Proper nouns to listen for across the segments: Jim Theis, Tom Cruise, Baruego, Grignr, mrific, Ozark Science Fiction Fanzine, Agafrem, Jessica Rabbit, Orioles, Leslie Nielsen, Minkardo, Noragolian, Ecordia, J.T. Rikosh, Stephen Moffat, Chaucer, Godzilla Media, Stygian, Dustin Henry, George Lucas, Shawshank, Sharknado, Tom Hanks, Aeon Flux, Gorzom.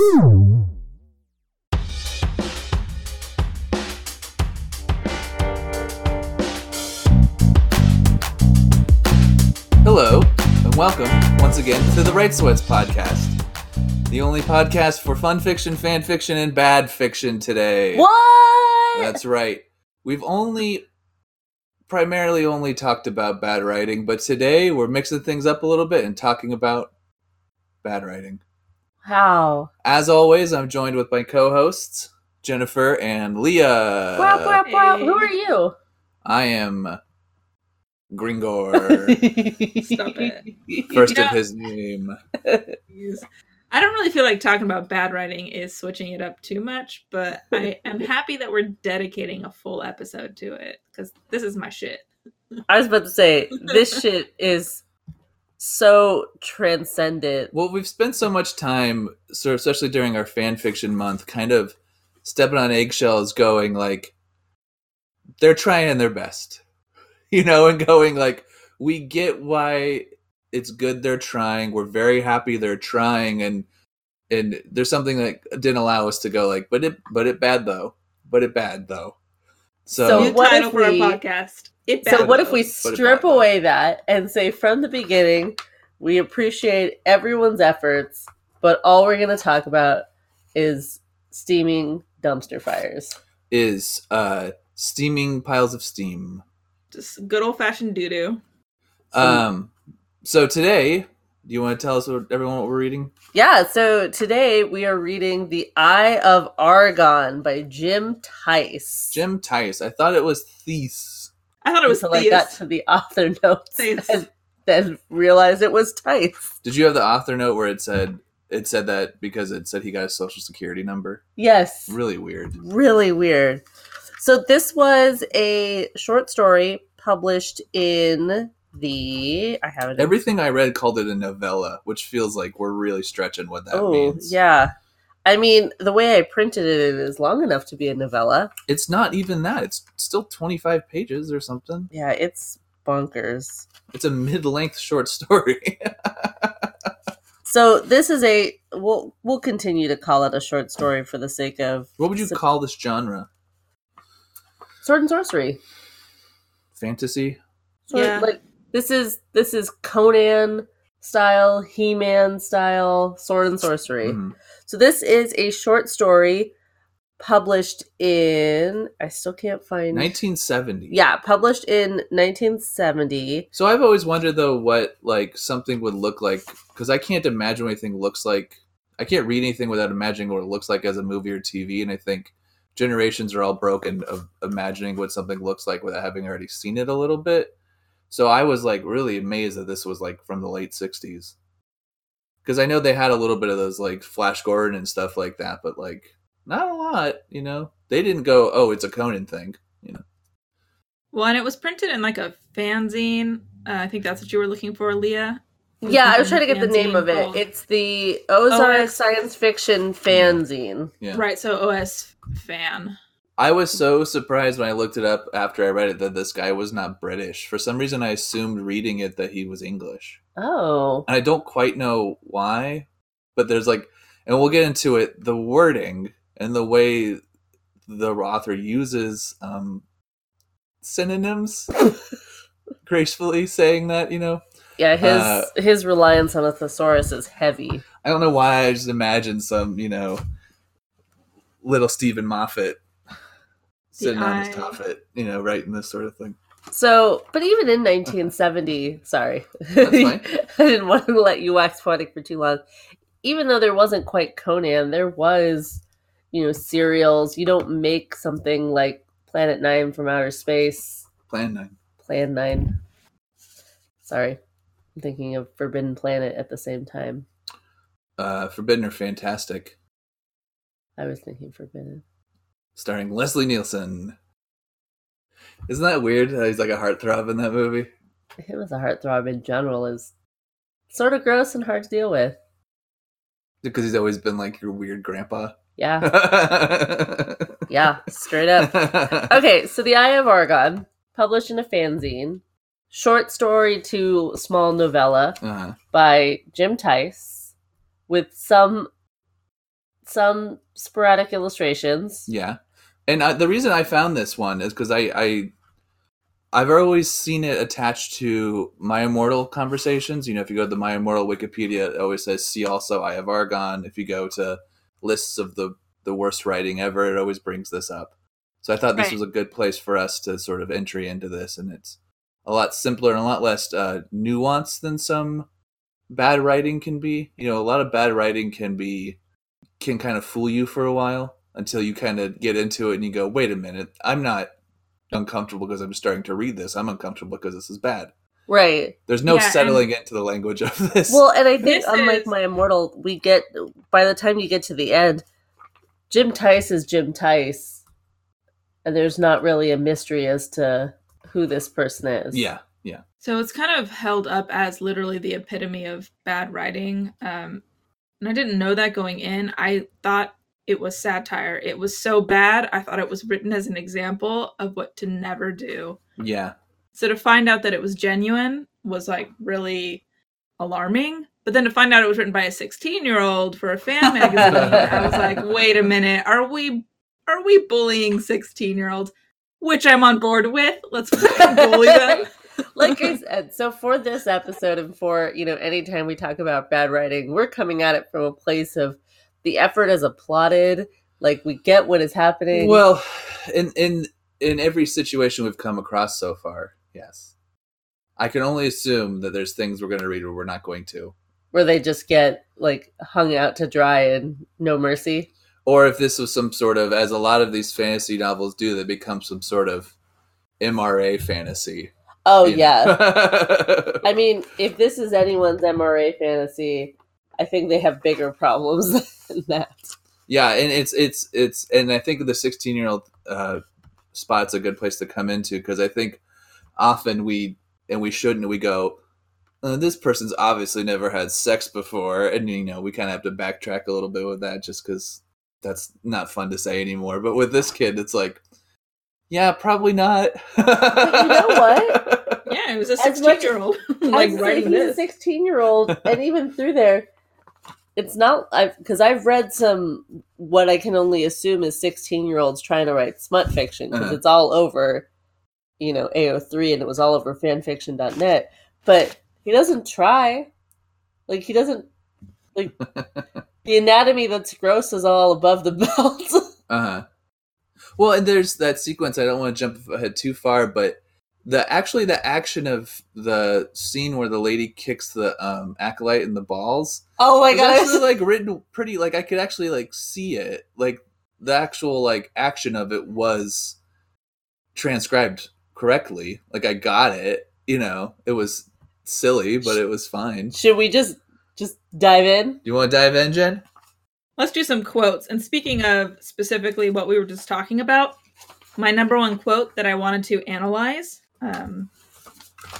Hello, and welcome once again to the Right Sweats Podcast, the only podcast for fun fiction, fan fiction, and bad fiction today. What? That's right. We've primarily only talked about bad writing, but today we're mixing things up a little bit and talking about bad writing. How? As always, I'm joined with my co-hosts, Jennifer and Leah. Wow, wow, wow. Hey. Who are you? I am Grignr. Stop it. First of his name. I don't really feel like talking about bad writing is switching it up too much, but I am happy that we're dedicating a full episode to it, because this is my shit. I was about to say, this shit is so transcendent. Well, we've spent so much time, sort of, especially during our fan fiction month, kind of stepping on eggshells, going like, they're trying their best, you know, and going like, we get why it's good they're trying. We're very happy they're trying, and there's something that didn't allow us to go like, but it bad though. So what title for our podcast? If we strip away that and say from the beginning, we appreciate everyone's efforts, but all we're going to talk about is steaming dumpster fires. Is steaming piles of steam. Just good old-fashioned doo-doo. So today, do you want to tell us, everyone, what we're reading? Yeah, so today we are reading The Eye of Aragon by Jim Theis. Jim Theis. I thought it was Theis. I thought it was Theis. I got to the author notes and then realized it was Theis. Did you have the author note where it said that because it said he got a social security number? Yes. Really weird. Really weird. So this was a short story published in everything I read called it a novella, which feels like we're really stretching what that means. Yeah. I mean, the way I printed it is long enough to be a novella. It's not even that. It's still 25 pages or something. Yeah, it's bonkers. It's a mid-length short story. So this is we'll continue to call it a short story for the sake of... What would you call this genre? Sword and sorcery. Fantasy? Yeah. Like, this is Conan style, He-Man style, sword and sorcery. Mm-hmm. So this is a short story published in 1970. Yeah, published in 1970. So I've always wondered though what like something would look like, because I can't imagine what anything looks like. I can't read anything without imagining what it looks like as a movie or TV, and I think generations are all broken of imagining what something looks like without having already seen it a little bit. So I was like really amazed that this was like from the late 60s. Because I know they had a little bit of those like Flash Gordon and stuff like that, but like not a lot, you know? They didn't go, oh, it's a Conan thing, you know? Well, and it was printed in like a fanzine. I think that's what you were looking for, Leah. Yeah, I was trying to get the name of it. It's the Ozark Science Fiction Fanzine. Yeah. Right, so OS fan. I was so surprised when I looked it up after I read it that this guy was not British. For some reason, I assumed reading it that he was English. Oh. And I don't quite know why, but there's like, and we'll get into it, the wording and the way the author uses synonyms, gracefully saying that, you know. Yeah, his reliance on a thesaurus is heavy. I don't know why, I just imagine some, you know, little Stephen Moffat sitting on his top it, you know, writing this sort of thing. So, but even in 1970, sorry, That's fine. I didn't want to let you wax poetic for too long. Even though there wasn't quite Conan, there was, you know, serials. You don't make something like Planet 9 from Outer Space. Plan 9. Sorry. I'm thinking of Forbidden Planet at the same time. Forbidden or Fantastic? I was thinking Forbidden. Starring Leslie Nielsen. Isn't that weird? He's like a heartthrob in that movie. Him as a heartthrob in general is sort of gross and hard to deal with. Because he's always been like your weird grandpa. Yeah. Yeah, straight up. Okay, so The Eye of Aragon, published in a fanzine, short story to small novella by Jim Theis, with some some sporadic illustrations. Yeah. And the reason I found this one is because I've always seen it attached to My Immortal conversations. You know, if you go to the My Immortal Wikipedia, it always says, see also, I have Argon. If you go to lists of the worst writing ever, it always brings this up. So I thought this was a good place for us to sort of entry into this. And it's a lot simpler and a lot less nuanced than some bad writing can be. You know, a lot of bad writing can kind of fool you for a while until you kind of get into it and you go, wait a minute, I'm not uncomfortable because I'm starting to read this. I'm uncomfortable because this is bad. Right. There's no settling into the language of this. Well, and I think unlike My Immortal, we get, by the time you get to the end, Jim Theis is Jim Theis. And there's not really a mystery as to who this person is. Yeah. Yeah. So it's kind of held up as literally the epitome of bad writing. And I didn't know that going in. I thought it was satire. It was so bad, I thought it was written as an example of what to never do. Yeah. So to find out that it was genuine was like really alarming. But then to find out it was written by a 16-year-old for a fan magazine, I was like, wait a minute, are we bullying 16-year-olds? Which I'm on board with. Let's bully them. Like I said, so for this episode and for, you know, anytime we talk about bad writing, we're coming at it from a place of the effort is applauded. Like, we get what is happening. Well, in every situation we've come across so far, yes. I can only assume that there's things we're going to read or we're not going to. Where they just get, like, hung out to dry and no mercy. Or if this was some sort of, as a lot of these fantasy novels do, they become some sort of MRA fantasy. Oh, yeah. I mean, if this is anyone's MRA fantasy, I think they have bigger problems than that. Yeah, and it's and I think the 16-year-old spot's a good place to come into, because I think often we shouldn't. We go, this person's obviously never had sex before, and you know we kind of have to backtrack a little bit with that, just because that's not fun to say anymore. But with this kid, it's like, yeah, probably not. But you know what? Yeah, it was a 16-year-old. Like writing this. 16-year-old, and even through there, it's not because I've read some what I can only assume is 16-year-olds trying to write smut fiction, because it's all over, you know, AO3, and it was all over fanfiction.net. But he doesn't try. Like, he doesn't like the anatomy that's gross is all above the belt. Well, and there's that sequence. I don't want to jump ahead too far, but the action of the scene where the lady kicks the acolyte in the balls. Oh my gosh! Actually, like written pretty. Like I could actually like see it. Like the actual like action of it was transcribed correctly. Like I got it. You know, it was silly, but it was fine. Should we just dive in? Do you want to dive in, Jen? Let's do some quotes. And speaking of specifically what we were just talking about, my number one quote that I wanted to analyze, I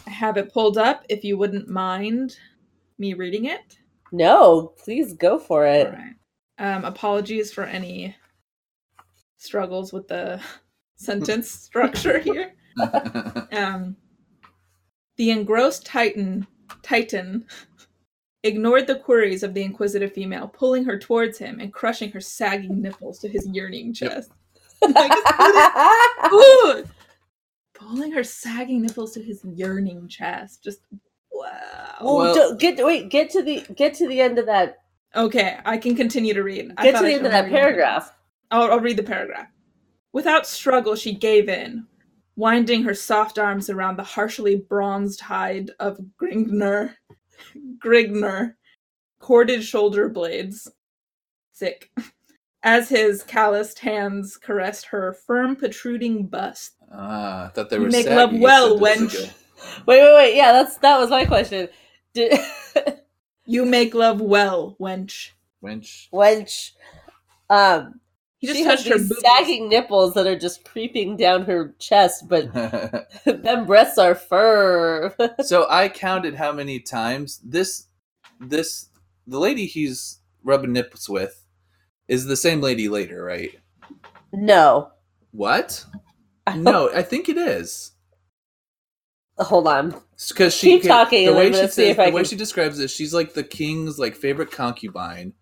have it pulled up if you wouldn't mind me reading it. No, please go for it. All right. Apologies for any struggles with the sentence structure here. The engrossed Titan ignored the queries of the inquisitive female, pulling her towards him and crushing her sagging nipples to his yearning chest. Like, ooh! Pulling her sagging nipples to his yearning chest. Just wow. Well, get to the end of that. Okay, I can continue to read. Get to the end of that paragraph. I'll read the paragraph. Without struggle, she gave in, winding her soft arms around the harshly bronzed hide of Grignr, corded shoulder blades. Sick. As his calloused hands caressed her firm, protruding bust. I thought they were make saggy. Love well, wench. Wait. Yeah, that was my question. You make love well, wench. Wench. She has these sagging nipples that are just creeping down her chest, but them breasts are firm. So I counted how many times this the lady he's rubbing nipples with is the same lady later, right? No. What? No, I think it is. Hold on, because she keep talking. The way she describes it, she's like the king's like favorite concubine,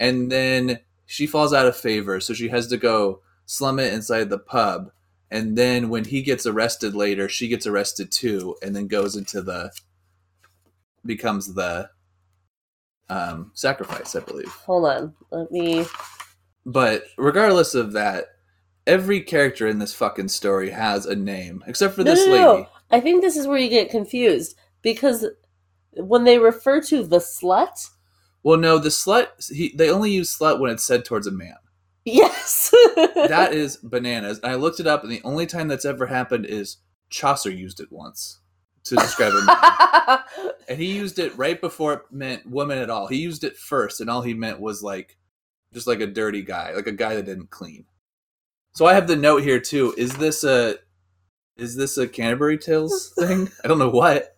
and then she falls out of favor, so she has to go slum it inside the pub. And then when he gets arrested later, she gets arrested too, and then goes into the... becomes the sacrifice, I believe. Hold on. Let me... But regardless of that, every character in this fucking story has a name, except for this lady. I think this is where you get confused, because when they refer to the slut... Well, no, the slut... They only use slut when it's said towards a man. Yes! That is bananas. And I looked it up, and the only time that's ever happened is Chaucer used it once to describe a man. And he used it right before it meant woman at all. He used it first, and all he meant was like just like a dirty guy, like a guy that didn't clean. So I have the note here, too. Is this a Canterbury Tales thing? I don't know what.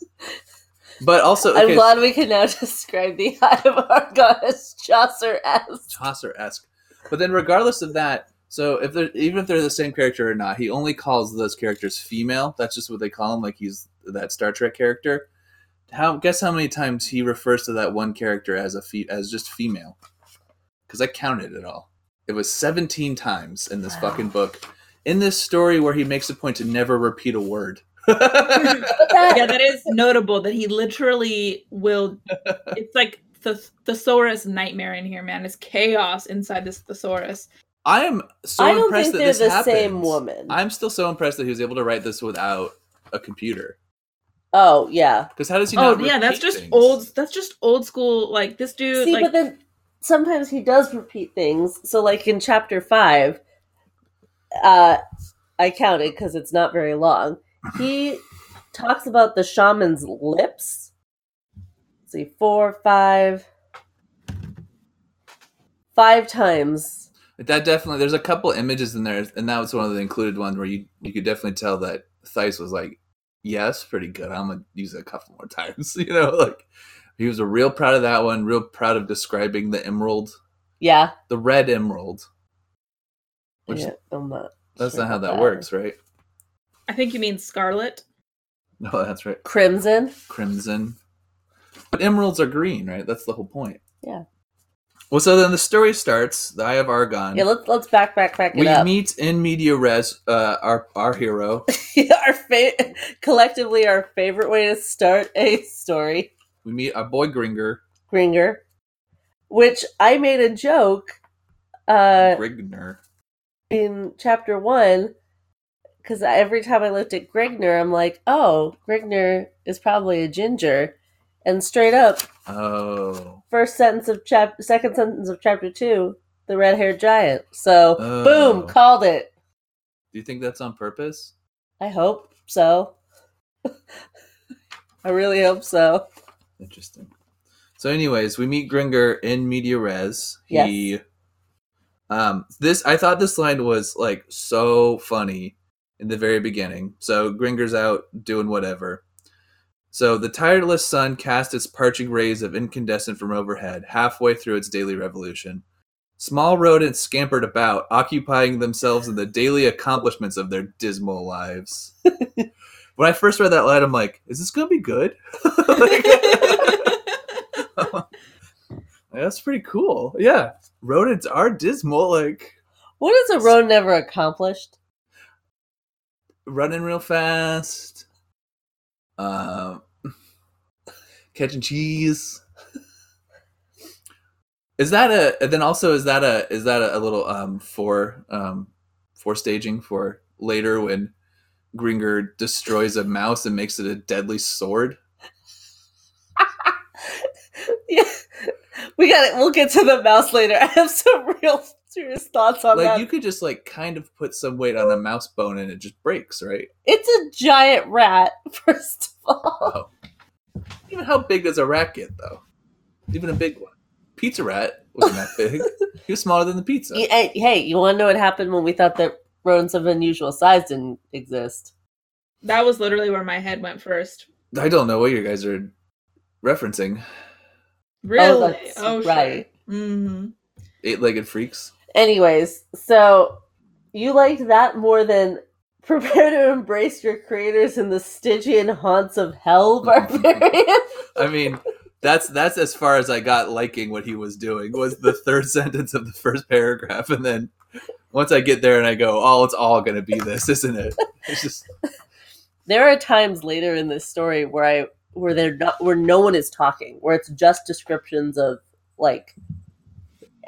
But also, okay, I'm glad we can now describe the Eye of Argon as Chaucer-esque. Chaucer-esque. But then, regardless of that, so if they're even if they're the same character or not, he only calls those characters female. That's just what they call him. Like he's that Star Trek character. Guess how many times he refers to that one character as as just female? Because I counted it all. It was 17 times in this fucking book. In this story, where he makes a point to never repeat a word. Yeah, that is notable. That he literally will. It's like. The thesaurus nightmare in here, man. It's chaos inside this thesaurus. I am so impressed that this happened. I don't think they're the same woman. I'm still so impressed that he was able to write this without a computer. Oh yeah. Because how does he? Not repeat that's just things? Old. That's just old school. Like this dude. See, like, but then sometimes he does repeat things. So like in chapter 5, I counted because it's not very long. He talks about the shaman's lips. See, 4, 5 times. That definitely, there's a couple images in there, and that was one of the included ones where you could definitely tell that Theis was like, yeah, that's pretty good. I'm going to use it a couple more times. You know, like, he was real proud of that one, real proud of describing the emerald. Yeah. The red emerald. Which, yeah, I'm not that's sure not how that works, right? I think you mean scarlet. No, oh, that's right. Crimson. But emeralds are green, right? That's the whole point. Yeah. Well, so then the story starts, the Eye of Argon. Yeah, let's back it up. We meet in media res our hero. Collectively our favorite way to start a story. We meet our boy Grignr. Which I made a joke Grignr. In chapter 1 because every time I looked at Grignr, I'm like, oh, Grignr is probably a ginger. And straight up, second sentence of chapter 2, the red-haired giant. So, boom, called it. Do you think that's on purpose? I hope so. I really hope so. Interesting. So, anyways, we meet Grignr in media res. He, yes. I thought this line was like so funny in the very beginning. So Gringer's out doing whatever. So the tireless sun cast its parching rays of incandescent from overhead, halfway through its daily revolution. Small rodents scampered about, occupying themselves in the daily accomplishments of their dismal lives. When I first read that line, I'm like, is this going to be good? Like, that's pretty cool. Yeah, rodents are dismal. Like, what has a rodent ever accomplished? Running real fast. Catching cheese. Is that a little forestaging for later when Grignr destroys a mouse and makes it a deadly sword? Yeah. We'll get to the mouse later. I have some real serious thoughts on that. Like you could just like kind of put some weight on a mouse bone and it just breaks, right? It's a giant rat, first of all. Oh. Even how big does a rat get though? Even a big one. Pizza Rat wasn't that big. He was smaller than the pizza. Hey, you wanna know what happened when we thought that rodents of unusual size didn't exist? That was literally where my head went first. I don't know what you guys are referencing. Really? Oh, that's right. Sure. Mm-hmm. 8-legged freaks. Anyways, so you liked that more than prepare to embrace your creators in the Stygian haunts of hell, barbarian. I mean, That's as far as I got liking what he was doing, was the third sentence of the first paragraph. And then once I get there and I go, oh, it's all going to be this, isn't it? It's just... There are times later in this story where no one is talking, where it's just descriptions of like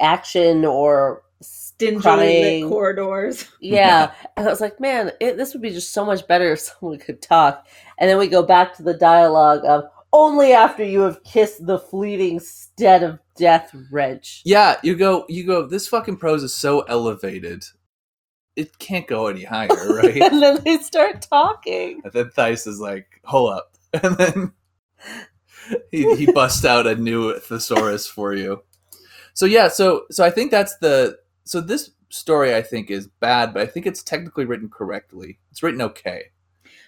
action or stingy crying. Corridors. Yeah. And I was like, man, this would be just so much better if someone could talk. And then we go back to the dialogue of, only after you have kissed the fleeting stead of death, wretch. Yeah, you go, this fucking prose is so elevated. It can't go any higher, right? And then they start talking. And then Theis is like, hold up. And then he busts out a new thesaurus for you. So yeah, so I think that's so this story I think is bad, but I think it's technically written correctly. It's written okay.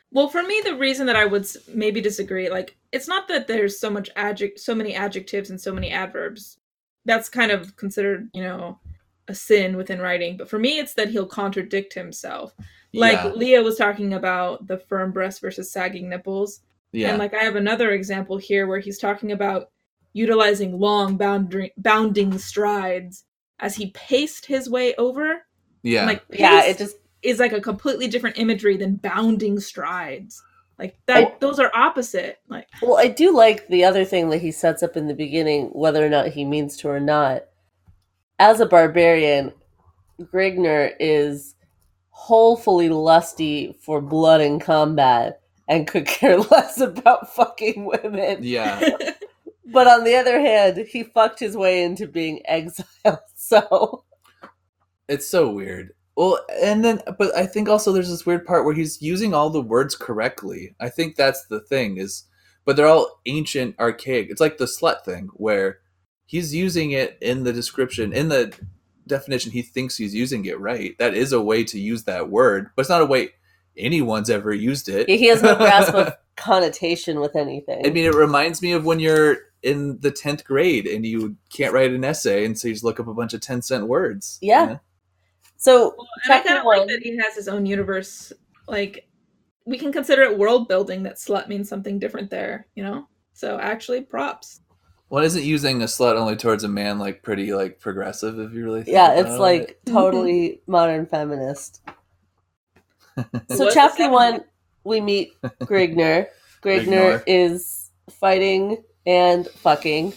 Well, for me, the reason that I would maybe disagree, like, it's not that there's so many adjectives and so many adverbs. That's kind of considered, you know, a sin within writing. But for me, it's that he'll contradict himself. Like, yeah. Leah was talking about the firm breast versus sagging nipples. Yeah. And, like, I have another example here where he's talking about utilizing long bounding strides as he paced his way over. Yeah. And, like, it just... is like a completely different imagery than bounding strides. Like that, those are opposite. Like, well, I do like the other thing that he sets up in the beginning, whether or not he means to or not. As a barbarian, Grignr is wholly lusty for blood and combat and could care less about fucking women. Yeah. But on the other hand, he fucked his way into being exiled. So it's so weird. Well, and then, but I think also there's this weird part where he's using all the words correctly. I think that's the thing but they're all ancient, archaic. It's like the slut thing where he's using it in the description, in the definition, he thinks he's using it right. That is a way to use that word, but it's not a way anyone's ever used it. He has no grasp of connotation with anything. I mean, it reminds me of when you're in the 10th grade and you can't write an essay, and so you just look up a bunch of 10-cent words. Yeah. You know? So, well, and I kind of like that he has his own universe. Like, we can consider it world building that slut means something different there, you know? So, actually, props. Well, isn't using a slut only towards a man like pretty like progressive if you really think about it? Yeah, it's like totally modern feminist. So, chapter 1, we meet Grignr. Grignr is fighting and fucking.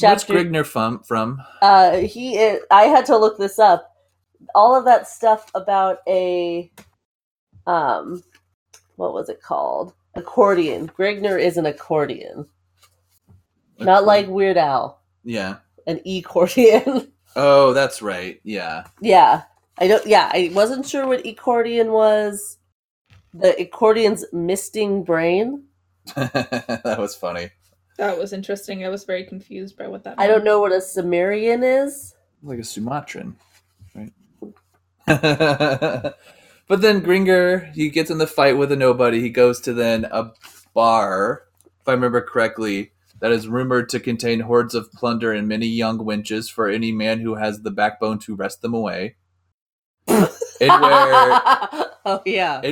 Where's Grignr from? He is, I had to look this up. All of that stuff about a, what was it called? Ecordian. Grignr is an Ecordian. Not like Weird Al. Yeah. An Ecordian. Oh, that's right. Yeah. Yeah. I wasn't sure what Ecordian was. The Ecordian's misting brain. That was funny. That was interesting. I was very confused by what that meant. I don't know what a Sumerian is. Like a Sumatran. But then Grignr, he gets in the fight with a nobody. He goes to then a bar, if I remember correctly, that is rumored to contain hordes of plunder and many young wenches for any man who has the backbone to wrest them away. And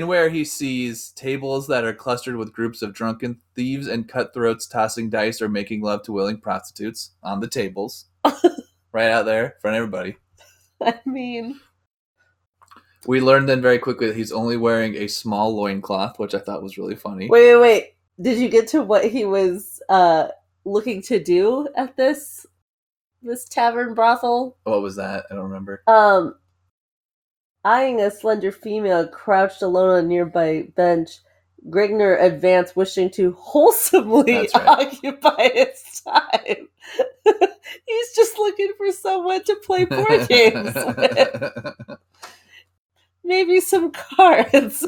where he sees tables that are clustered with groups of drunken thieves and cutthroats tossing dice or making love to willing prostitutes on the tables. Right out there in front of everybody. I mean... We learned then very quickly that he's only wearing a small loincloth, which I thought was really funny. Wait. Did you get to what he was looking to do at this tavern brothel? What was that? I don't remember. Eyeing a slender female crouched alone on a nearby bench, Grignr advanced, wishing to wholesomely occupy his time. He's just looking for someone to play board games with. Maybe some cards.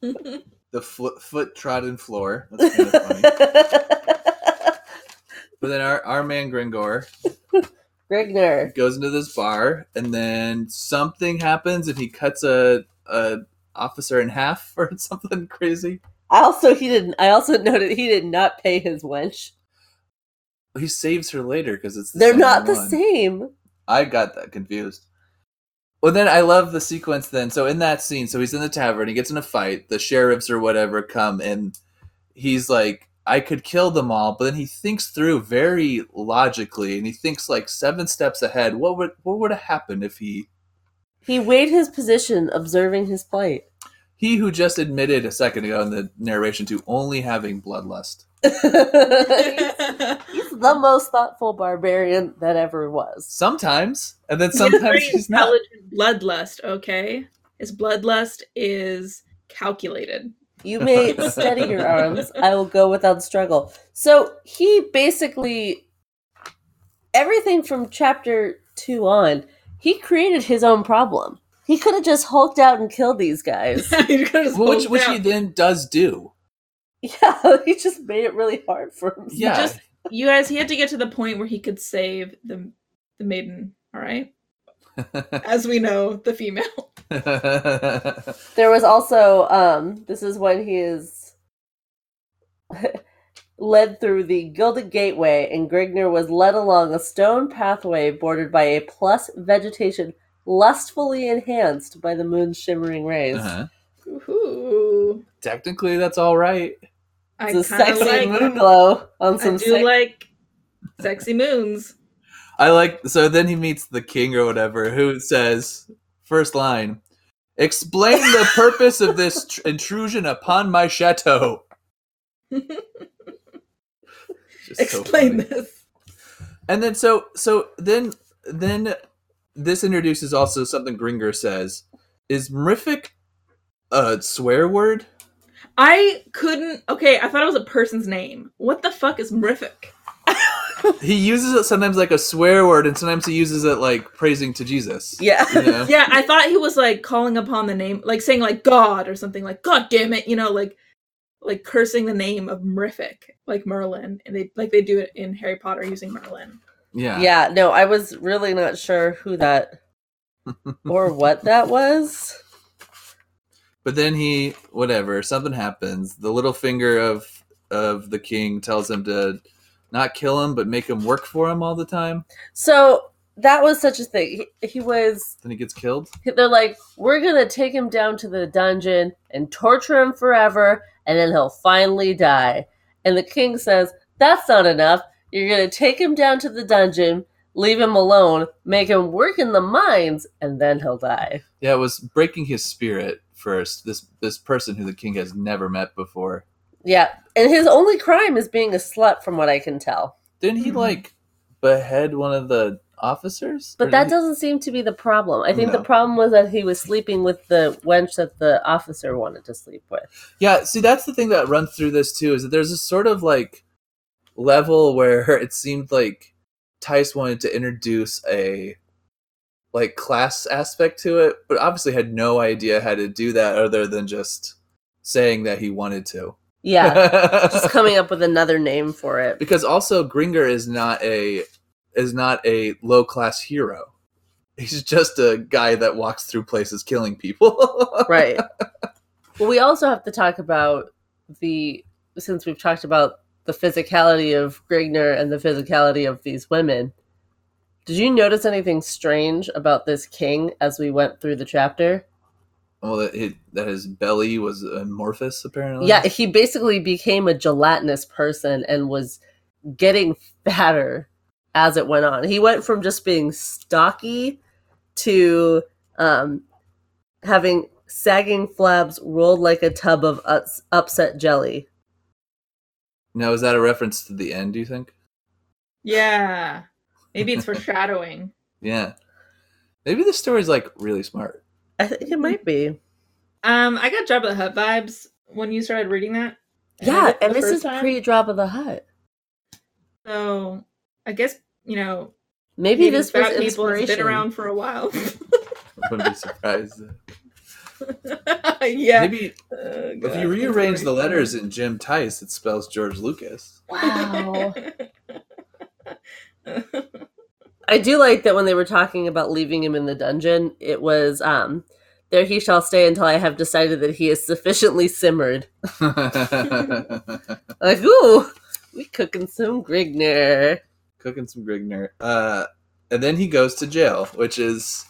The foot trodden floor. That's kind of funny. But then our man Grignr goes into this bar, and then something happens, and he cuts a officer in half or something crazy. I also noted he did not pay his wench. He saves her later because it's the they're same not one. The same. I got that confused. Well, then I love the sequence then. So in that scene, so he's in the tavern, he gets in a fight, the sheriffs or whatever come, and he's like, I could kill them all. But then he thinks through very logically, and he thinks like 7 steps ahead. What would have happened if he... He weighed his position, observing his plight. He who just admitted a second ago in the narration to only having bloodlust. He's the most thoughtful barbarian that ever was. Sometimes. And then sometimes he's not. Bloodlust, okay? His bloodlust is calculated. You may steady your arms. I will go without struggle. So he basically, everything from chapter 2 on, he created his own problem. He could have just hulked out and killed these guys. which he then does do. Yeah, he just made it really hard for him. Yeah. He had to get to the point where he could save the maiden, all right? As we know, the female. There was also, this is when he is led through the Gilded Gateway, and Grignr was led along a stone pathway bordered by a plush vegetation lustfully enhanced by the moon's shimmering rays. Uh-huh. Woohoo. Technically, that's all right. It's a sexy moon glow on some. I do like sexy moons. I like. So then he meets the king or whatever, who says, first line, "Explain the purpose of this intrusion upon my chateau." Explain this. And then so then. This introduces also something Gringer says. Is mrific a swear word? I thought it was a person's name. What the fuck is mrific? He uses it sometimes like a swear word, and sometimes he uses it like praising to Jesus. Yeah. You know? Yeah, I thought he was like calling upon the name, like saying like God or something, like God damn it, you know, like cursing the name of mrific, like Merlin. And they do it in Harry Potter using Merlin. Yeah. Yeah, no, I was really not sure who that or what that was. But then something happens. The little finger of the king tells him to not kill him, but make him work for him all the time. So that was such a thing. Then he gets killed? They're like, we're going to take him down to the dungeon and torture him forever, and then he'll finally die. And the king says, that's not enough. You're going to take him down to the dungeon, leave him alone, make him work in the mines, and then he'll die. Yeah, it was breaking his spirit first, this person who the king has never met before. Yeah, and his only crime is being a slut, from what I can tell. Didn't he, behead one of the officers? But that doesn't seem to be the problem. I think the problem was that he was sleeping with the wench that the officer wanted to sleep with. Yeah, see, that's the thing that runs through this, too, is that there's a sort of, level where it seemed like Theis wanted to introduce a class aspect to it, but obviously had no idea how to do that other than just saying that he wanted to. Yeah. Just coming up with another name for it. Because also Gringer is not a low class hero. He's just a guy that walks through places killing people. Right. Well, we also have to talk about since we've talked about the physicality of Grignr and the physicality of these women. Did you notice anything strange about this king as we went through the chapter? Well, that his belly was amorphous, apparently. Yeah, he basically became a gelatinous person and was getting fatter as it went on. He went from just being stocky to having sagging flaps rolled like a tub of upset jelly. Now, is that a reference to the end, do you think? Yeah. Maybe it's foreshadowing. Yeah. Maybe the story's, really smart. I think it might be. I got Jabba the Hutt vibes when you started reading that. Yeah, and this is pre-Jabba the Hutt. So, I guess, maybe this was inspiration. Has been around for a while. I wouldn't be surprised. Yeah. Maybe if you rearrange the letters in Jim Theis, it spells George Lucas. Wow. I do like that when they were talking about leaving him in the dungeon, it was there he shall stay until I have decided that he is sufficiently simmered. Like, ooh, we cooking some Grignr. And then he goes to jail, which is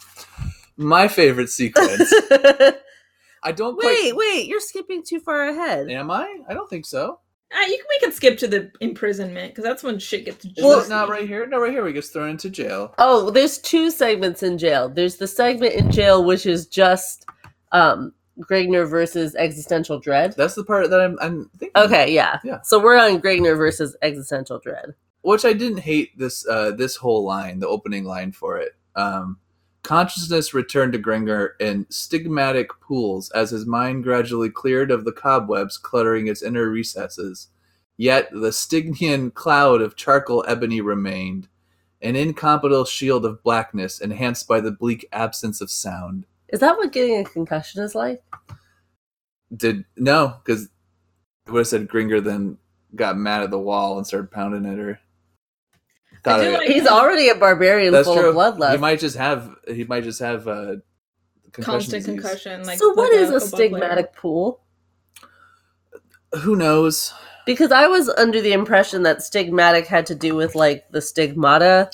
my favorite sequence. I don't. Wait, you're skipping too far ahead. Am I? I don't think so. We can skip to the imprisonment because that's when shit gets. Well, not right here. No, right here. He gets thrown into jail. Oh, there's two segments in jail. There's the segment in jail which is just Grignr versus existential dread. That's the part that I'm thinking. Okay, yeah. So we're on Grignr versus existential dread, which I didn't hate this whole line, the opening line for it. Consciousness returned to Grignr in stigmatic pools as his mind gradually cleared of the cobwebs cluttering its inner recesses. Yet the Stygian cloud of charcoal ebony remained, an incomparable shield of blackness enhanced by the bleak absence of sound. Is that what getting a concussion is like? No, because I would have said Grignr then got mad at the wall and started pounding at her. He's already a barbarian full of bloodlust. He might just have constant concussion. So what is a stigmatic pool? Who knows? Because I was under the impression that stigmatic had to do with like the stigmata,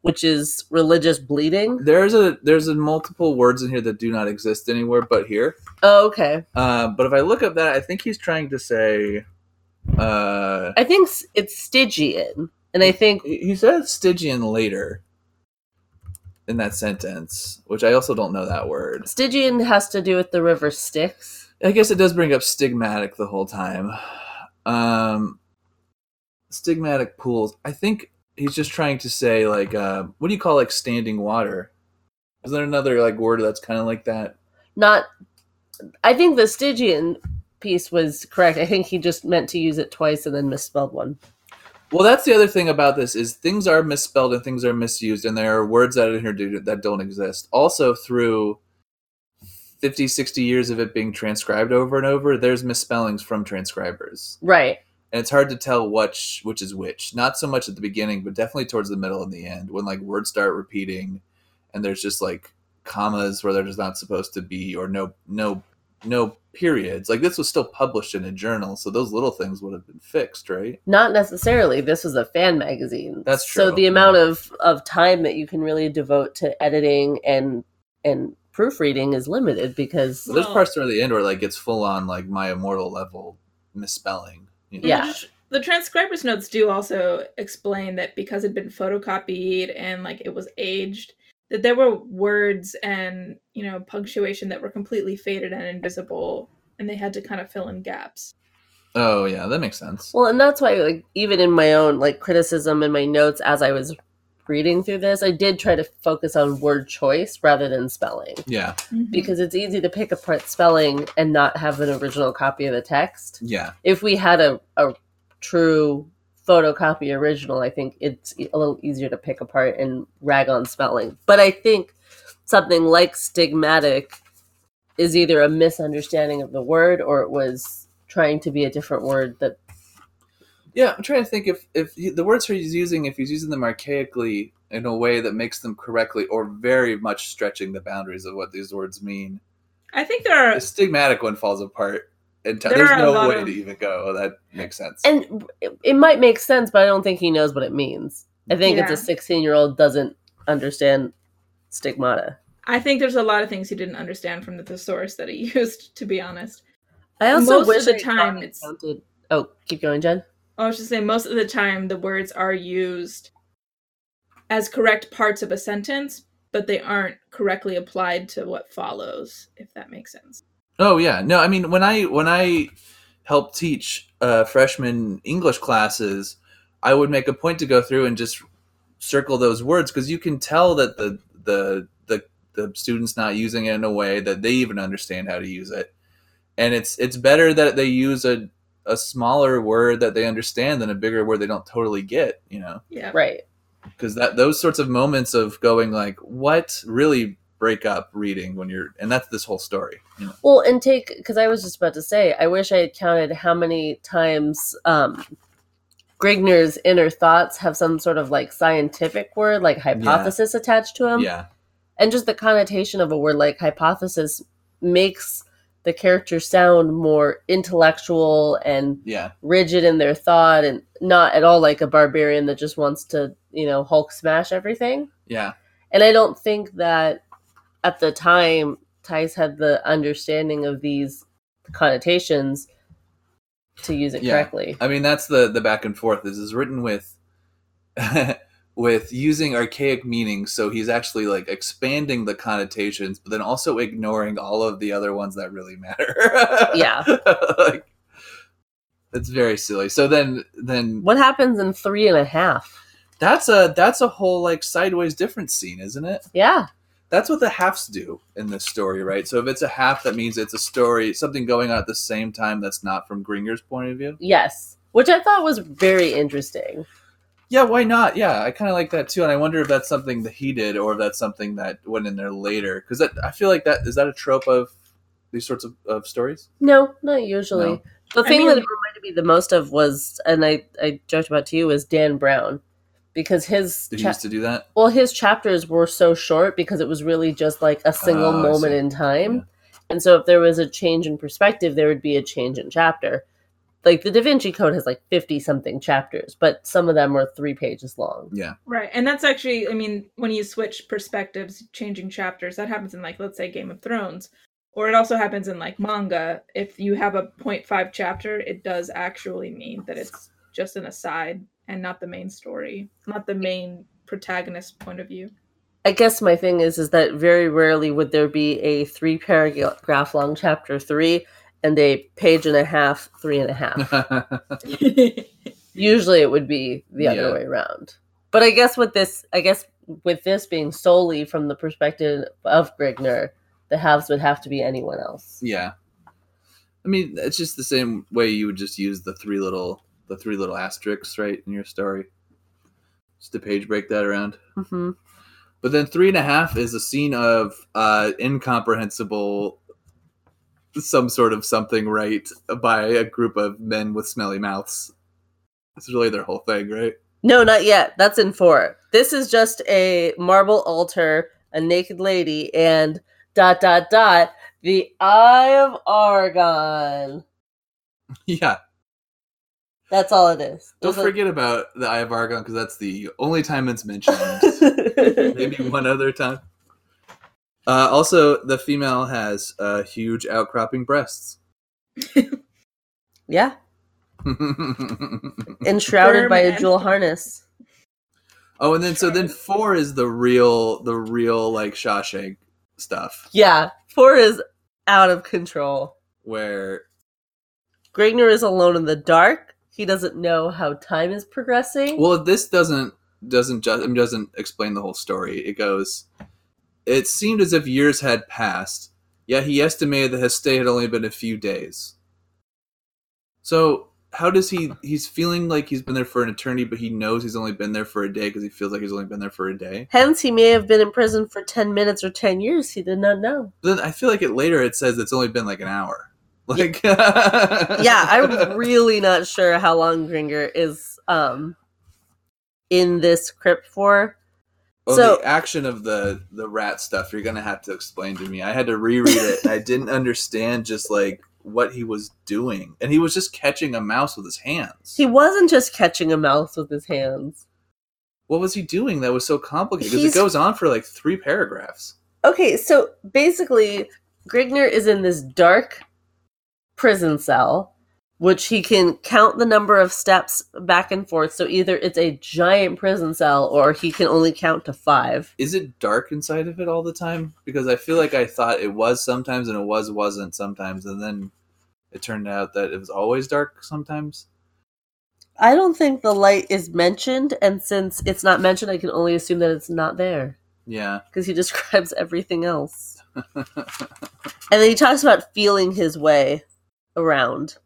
which is religious bleeding. There's multiple words in here that do not exist anywhere but here. Oh, okay. But if I look up that, I think he's trying to say. I think it's Stygian. And I think he said Stygian later in that sentence, which I also don't know that word. Stygian has to do with the river Styx. I guess it does bring up stigmatic the whole time. Stigmatic pools. I think he's just trying to say, like, what do you call, like, standing water? Is there another, like, word that's kind of like that? I think the Stygian piece was correct. I think he just meant to use it twice and then misspelled one. Well, that's the other thing about this is things are misspelled and things are misused, and there are words that are introduced that don't exist. Also, through 50, 60 years of it being transcribed over and over, there's misspellings from transcribers. Right. And it's hard to tell which is which. Not so much at the beginning, but definitely towards the middle and the end, when like words start repeating, and there's just like commas where they're just not supposed to be, or no periods. Like, this was still published in a journal, so those little things would have been fixed, right? Not necessarily. This was a fan magazine. That's true. So the amount of time that you can really devote to editing and proofreading is limited because... Well, there's parts near the end where like it's full-on like My Immortal level misspelling. You know? Yeah. The transcriber's notes do also explain that because it had been photocopied and like it was aged, that there were words and, you know, punctuation that were completely faded and invisible, and they had to kind of fill in gaps. Oh, yeah, that makes sense. Well, and that's why, like, even in my own, like, criticism in my notes as I was reading through this, I did try to focus on word choice rather than spelling. Yeah. Mm-hmm. Because it's easy to pick apart spelling and not have an original copy of the text. Yeah. If we had a true... photocopy original, I think it's a little easier to pick apart and rag on spelling. But I think something like stigmatic is either a misunderstanding of the word or it was trying to be a different word that... Yeah, I'm trying to think if the words he's using, if he's using them archaically in a way that makes them correctly or very much stretching the boundaries of what these words mean. I think there are... The stigmatic one falls apart. There's no way to even go. That makes sense. And it might make sense, but I don't think he knows what it means. I think it's a 16-year-old doesn't understand stigmata. I think there's a lot of things he didn't understand from the thesaurus that he used, to be honest. I also most wish of the time it's... Oh, keep going, Jen. I was just saying, most of the time the words are used as correct parts of a sentence, but they aren't correctly applied to what follows, if that makes sense. Oh, yeah. No, I mean, when I helped teach freshman English classes, I would make a point to go through and just circle those words because you can tell that the student's not using it in a way that they even understand how to use it. And it's better that they use a smaller word that they understand than a bigger word they don't totally get, you know? Yeah. Right. Because those sorts of moments of going like, what really... break up reading when you're, and that's this whole story. You know? Well, and because I was just about to say, I wish I had counted how many times Grignr's inner thoughts have some sort of like scientific word, like hypothesis attached to them. Yeah. And just the connotation of a word like hypothesis makes the character sound more intellectual and rigid in their thought and not at all like a barbarian that just wants to, you know, Hulk smash everything. Yeah. And I don't think that at the time, Theis had the understanding of these connotations to use it correctly. I mean, that's the back and forth. This is written with with using archaic meanings, so he's actually like expanding the connotations, but then also ignoring all of the other ones that really matter. Yeah, like, it's very silly. So then what happens in 3.5? That's a whole like sideways difference scene, isn't it? Yeah, that's what the halves do in this story, right? So if it's a half, that means it's a story, something going on at the same time that's not from Gringer's point of view. Yes, which I thought was very interesting. Yeah, why not? Yeah, I kind of like that too, and I wonder if that's something that he did, or if that's something that went in there later. Because I feel like that is that a trope of these sorts of stories? No, not usually. No. The thing that it reminded me the most of was, and I joked about to you, was Dan Brown, because his did he used to do that? Well, his chapters were so short because it was really just like a single moment in time, and so if there was a change in perspective, there would be a change in chapter. Like, the Da Vinci Code has, like, 50-something chapters, but some of them are 3 pages long. Yeah. Right, and that's actually, I mean, when you switch perspectives, changing chapters, that happens in, like, let's say Game of Thrones, or it also happens in, like, manga. If you have a 0.5 chapter, it does actually mean that it's just an aside and not the main story, not the main protagonist's point of view. I guess my thing is that very rarely would there be a 3-paragraph-long chapter 3, and a 1.5 pages, 3.5. Usually it would be the other way around. But I guess with this being solely from the perspective of Grignr, the halves would have to be anyone else. Yeah. I mean, it's just the same way you would just use the three little asterisks, right, in your story. Just to page break that around. Mm-hmm. But then 3.5 is a scene of incomprehensible some sort of something, right, by a group of men with smelly mouths. That's really their whole thing, right? No, not yet. That's in 4. This is just a marble altar, a naked lady, and ... the Eye of Argon. Yeah. That's all it is. Don't forget about the Eye of Argon, because that's the only time it's mentioned. Maybe one other time. Also, the female has huge outcropping breasts. Yeah. Enshrouded by a jewel harness. Oh, and then 4 is the real like Shawshank stuff. Yeah, 4 is out of control. Where Grignr is alone in the dark. He doesn't know how time is progressing. Well, this doesn't explain the whole story. It goes. It seemed as if years had passed, yet he estimated that his stay had only been a few days. So how does he's feeling like he's been there for an eternity, but he knows he's only been there for a day because he feels like he's only been there for a day? Hence, he may have been in prison for 10 minutes or 10 years. He did not know. Then I feel like it says it's only been like an hour. Like, yeah, I'm really not sure how long Grignr is in this crypt for. Well, so, the action of the rat stuff, you're going to have to explain to me. I had to reread it. I didn't understand just, like, what he was doing. And he was just catching a mouse with his hands. He wasn't just catching a mouse with his hands. What was he doing that was so complicated? Because it goes on for, like, 3 paragraphs. Okay, so, basically, Grignr is in this dark prison cell, which he can count the number of steps back and forth. So either it's a giant prison cell or he can only count to 5. Is it dark inside of it all the time? Because I feel like I thought it was sometimes and it wasn't sometimes. And then it turned out that it was always dark sometimes. I don't think the light is mentioned. And since it's not mentioned, I can only assume that it's not there. Yeah. Because he describes everything else. And then he talks about feeling his way around.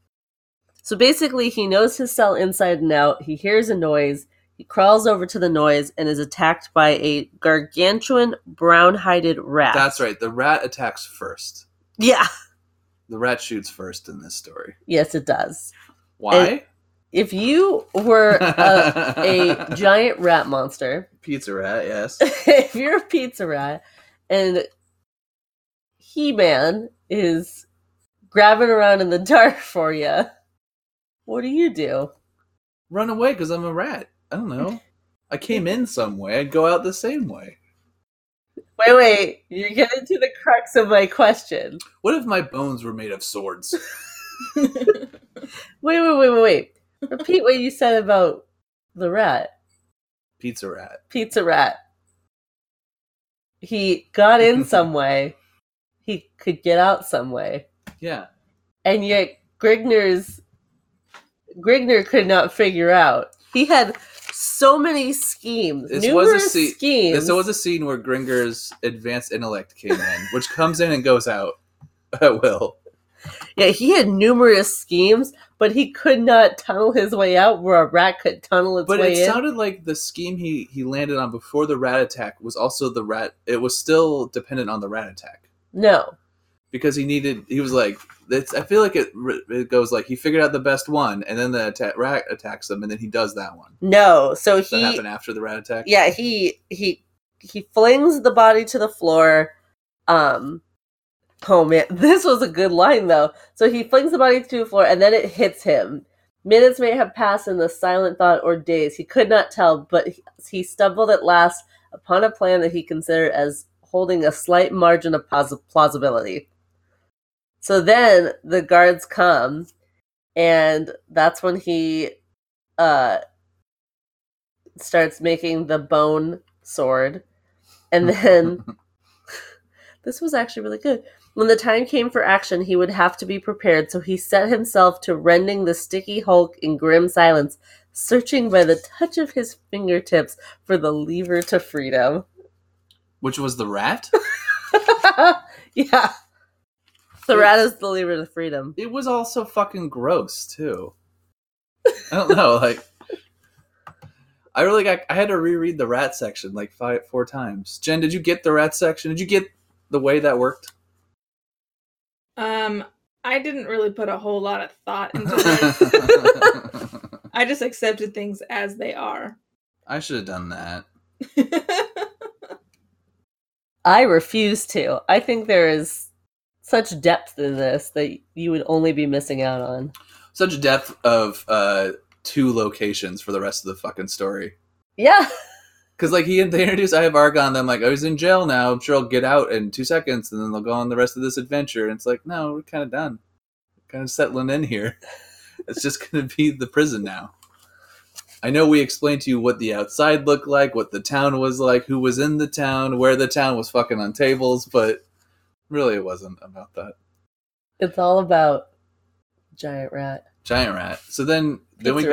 So basically, he knows his cell inside and out. He hears a noise. He crawls over to the noise and is attacked by a gargantuan brown-hided rat. That's right. The rat attacks first. Yeah. The rat shoots first in this story. Yes, it does. Why? And if you were a giant rat monster... Pizza rat, yes. If you're a pizza rat and He-Man is grabbing around in the dark for you... What do? Run away because I'm a rat. I don't know. I came in some way. I'd go out the same way. Wait. You're getting to the crux of my question. What if my bones were made of swords? Wait. Repeat what you said about the rat. Pizza rat. He got in some way. He could get out some way. Yeah. And yet Grignr could not figure out. He had so many schemes. There was a scene where Gringer's advanced intellect came in, which comes in and goes out at will. Yeah, he had numerous schemes, but he could not tunnel his way out where a rat could tunnel its way in. But it sounded like the scheme he landed on before the rat attack was also the rat. It was still dependent on the rat attack. No. Because he was like, I feel like it goes like he figured out the best one, and then the rat attacks him, and then he does that one. No, so that happened after the rat attack. Yeah, he flings the body to the floor. Oh man, this was a good line though. So he flings the body to the floor, and then it hits him. Minutes may have passed in the silent thought or days. He could not tell, but he stumbled at last upon a plan that he considered as holding a slight margin of plausibility. So then the guards come, and that's when he starts making the bone sword. And then, this was actually really good. When the time came for action, he would have to be prepared, so he set himself to rending the sticky hulk in grim silence, searching by the touch of his fingertips for the lever to freedom. Which was the rat? Yeah. The rat is the lever to freedom. It was also fucking gross too. I don't know, like I had to reread the rat section like four times. Jen, did you get the rat section? Did you get the way that worked? I didn't really put a whole lot of thought into this. I just accepted things as they are. I should have done that. I refuse to. I think there is such depth in this that you would only be missing out on. Such depth of two locations for the rest of the fucking story. Yeah. Because like they introduce I Have Argon, then I'm like, oh, he's in jail now. I'm sure he'll get out in 2 seconds, and then they'll go on the rest of this adventure. And it's like, no, we're kind of done. We're kind of settling in here. It's just going to be the prison now. I know we explained to you what the outside looked like, what the town was like, who was in the town, where the town was fucking on tables, but... Really, it wasn't about that. It's all about giant rat. So then we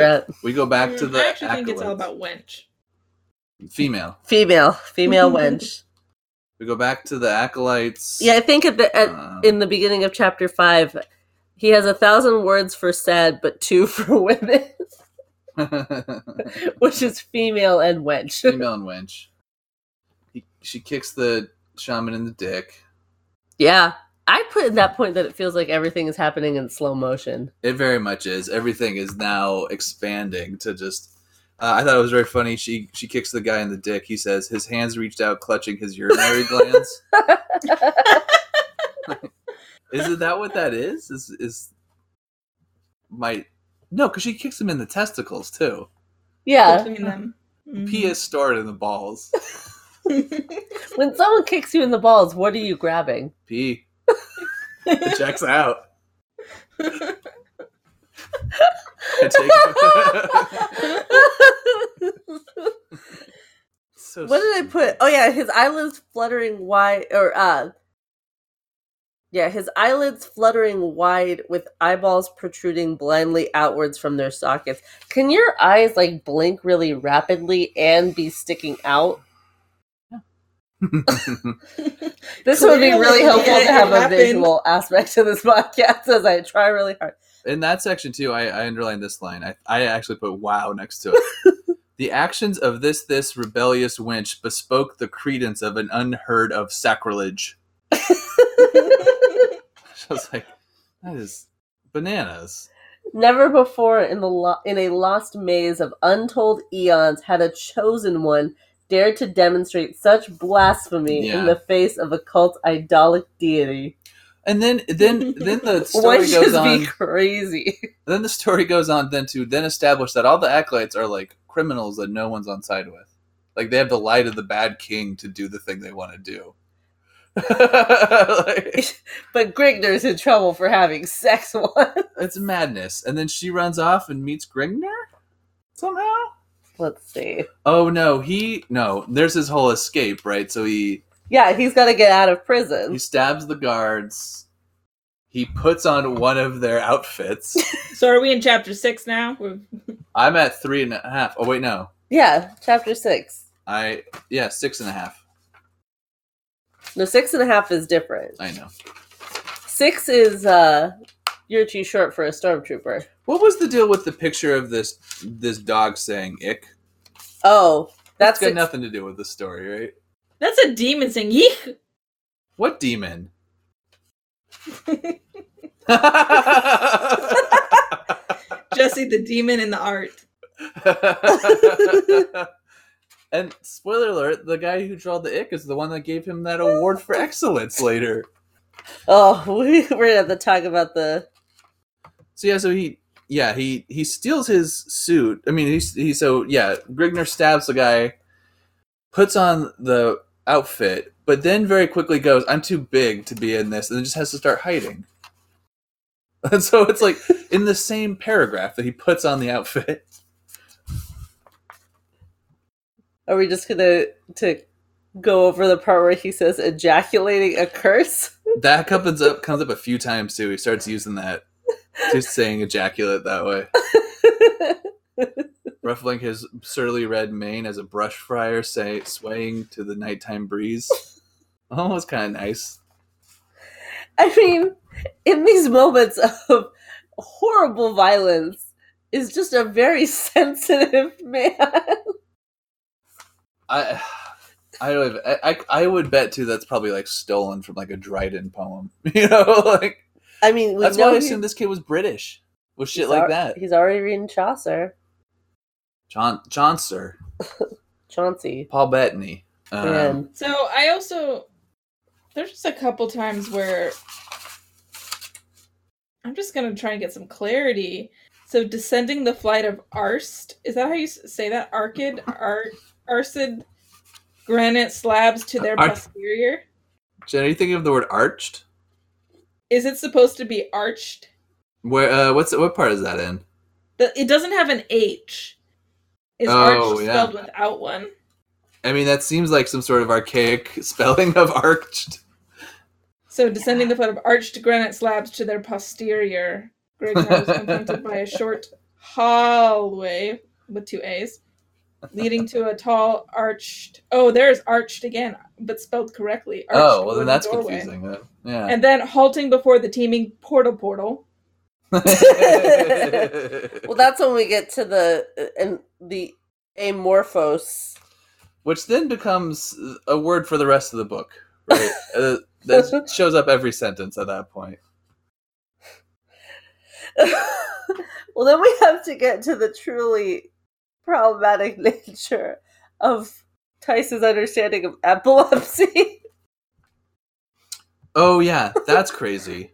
go back to the. I actually think it's all about wench. Female wench. We go back to the acolytes. Yeah, I think in the beginning of chapter 5, he has 1,000 words for sad, but 2 for women, which is female and wench. She kicks the shaman in the dick. Yeah, I put in that point that it feels like everything is happening in slow motion. It very much is. Everything is now expanding to just... I thought it was very funny. She kicks the guy in the dick. He says his hands reached out, clutching his urinary glands. Isn't that what that is? No, because she kicks him in the testicles, too. Yeah. Between them. Mm-hmm. Pee is stored in the balls. When someone kicks you in the balls, what are you grabbing? Pee. It checks out. So what did I put? Oh yeah, his eyelids fluttering wide, his eyelids fluttering wide with eyeballs protruding blindly outwards from their sockets. Can your eyes like blink really rapidly and be sticking out? This would be really helpful to have a visual aspect to this podcast as I try really hard. In that section too, I underlined this line. I actually put wow next to it. The actions of this rebellious wench bespoke the credence of an unheard of sacrilege. I was like, that is bananas. Never before in a lost maze of untold eons had a chosen one dared to demonstrate such blasphemy in the face of a cult idolic deity. And then the story goes on. Be crazy. Then the story goes on to establish that all the acolytes are like criminals that no one's on side with. Like they have the light of the bad king to do the thing they want to do. Like, but Grignar's in trouble for having sex once. It's madness. And then she runs off and meets Grignr somehow? Let's see. Oh, no. There's his whole escape, right? So he... Yeah, he's got to get out of prison. He stabs the guards. He puts on one of their outfits. So are we in chapter 6 now? I'm at 3.5. Oh, wait, no. Yeah, chapter 6. 6.5. No, 6.5 is different. I know. 6 is, you're too short for a stormtrooper. What was the deal with the picture of this dog saying ick? Oh, that's got nothing to do with the story, right? That's a demon saying yeek. What demon? Jesse, the demon in the art. And spoiler alert, the guy who drawed the ick is the one that gave him that award for excellence later. Oh, we're going to have to talk about the... So he steals his suit. I mean, Grignr stabs the guy, puts on the outfit, but then very quickly goes, I'm too big to be in this, and then just has to start hiding. And so it's like in the same paragraph that he puts on the outfit. Are we just going to go over the part where he says ejaculating a curse? That comes up a few times too. He starts using that, just saying ejaculate that way. Ruffling his surly red mane as a brush fryer swaying to the nighttime breeze. Oh, it's kind of nice. I mean, in these moments of horrible violence, is just a very sensitive man. I would bet too that's probably like stolen from like a Dryden poem, you know? Like, I mean, that's why I assume this kid was British with shit like that. He's already reading Chaucer. Chaucer. Chauncey. Paul Bettany. So I also, there's just a couple times where I'm just gonna try and get some clarity. So descending the flight of Arst, is that how you say that? Arkid, Arcid granite slabs to their posterior. Jen, are you thinking of the word arched? Is it supposed to be arched? Where? What part is that in? It doesn't have an H. Is arched spelled without one? I mean, that seems like some sort of archaic spelling of arched. So descending the foot of arched granite slabs to their posterior, Grignard was confronted by a short hallway with 2 A's. Leading to a tall arched... Oh, there's arched again, but spelled correctly. Arched, oh, well then that's doorway. Confusing. Yeah. And then halting before the teeming portal. Well, that's when we get to the amorphos. Which then becomes a word for the rest of the book, right? That shows up every sentence at that point. Well, then we have to get to the truly... problematic nature of Theis's understanding of epilepsy. Oh yeah, that's crazy.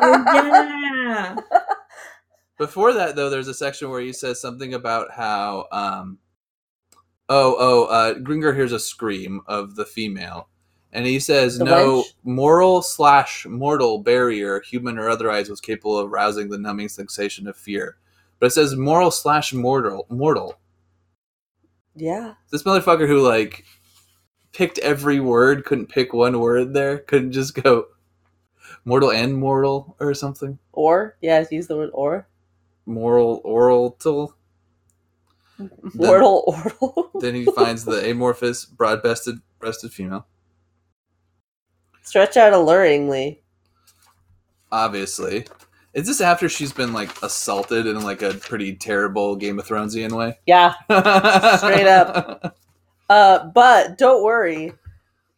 Yeah. Before that though, there's a section where he says something about how Gringer hears a scream of the female, and he says no moral/mortal barrier, human or otherwise, was capable of rousing the numbing sensation of fear. But it says moral/mortal. Yeah. This motherfucker who, like, picked every word, couldn't pick one word there, couldn't just go mortal and moral or something. Or, yeah, use the word or. Moral, oral-tal. Mortal, oral. Then he finds the amorphous, broad-breasted female. Stretch out alluringly. Obviously. Is this after she's been, like, assaulted in, like, a pretty terrible Game of Thronesian way? Yeah. Straight up. But don't worry.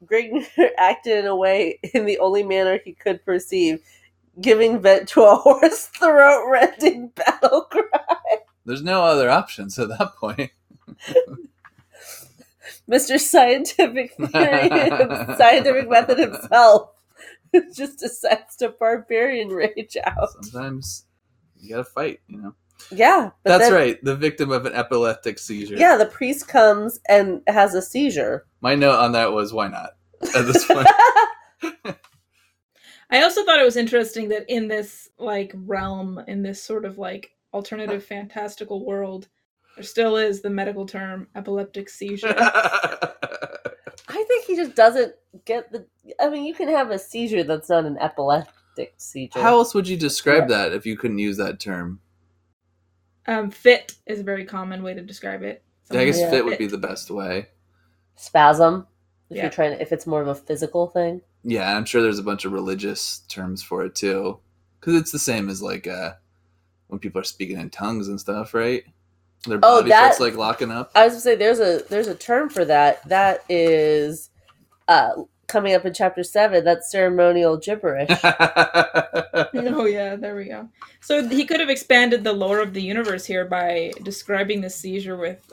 Grignard acted in a way in the only manner he could perceive, giving vent to a hoarse, throat-rending battle cry. There's no other options at that point. Mr. Scientific Theory and Scientific Method himself. It just decides to barbarian rage out. Sometimes you gotta fight, you know? Yeah. That's right. The victim of an epileptic seizure. Yeah, the priest comes and has a seizure. My note on that was, why not? At this point. I also thought it was interesting that in this like realm, in this sort of like alternative fantastical world, there still is the medical term epileptic seizure. I think he just doesn't get the... I mean, you can have a seizure that's not an epileptic seizure. How else would you describe that if you couldn't use that term? Fit is a very common way to describe it. I guess fit would be the best way. Spasm, if you're trying to, if it's more of a physical thing. Yeah, I'm sure there's a bunch of religious terms for it too, because it's the same as like when people are speaking in tongues and stuff, right? Their body starts like locking up. I was gonna say there's a term for that. That is coming up in chapter 7. That's ceremonial gibberish. Oh yeah, there we go. So he could have expanded the lore of the universe here by describing the seizure with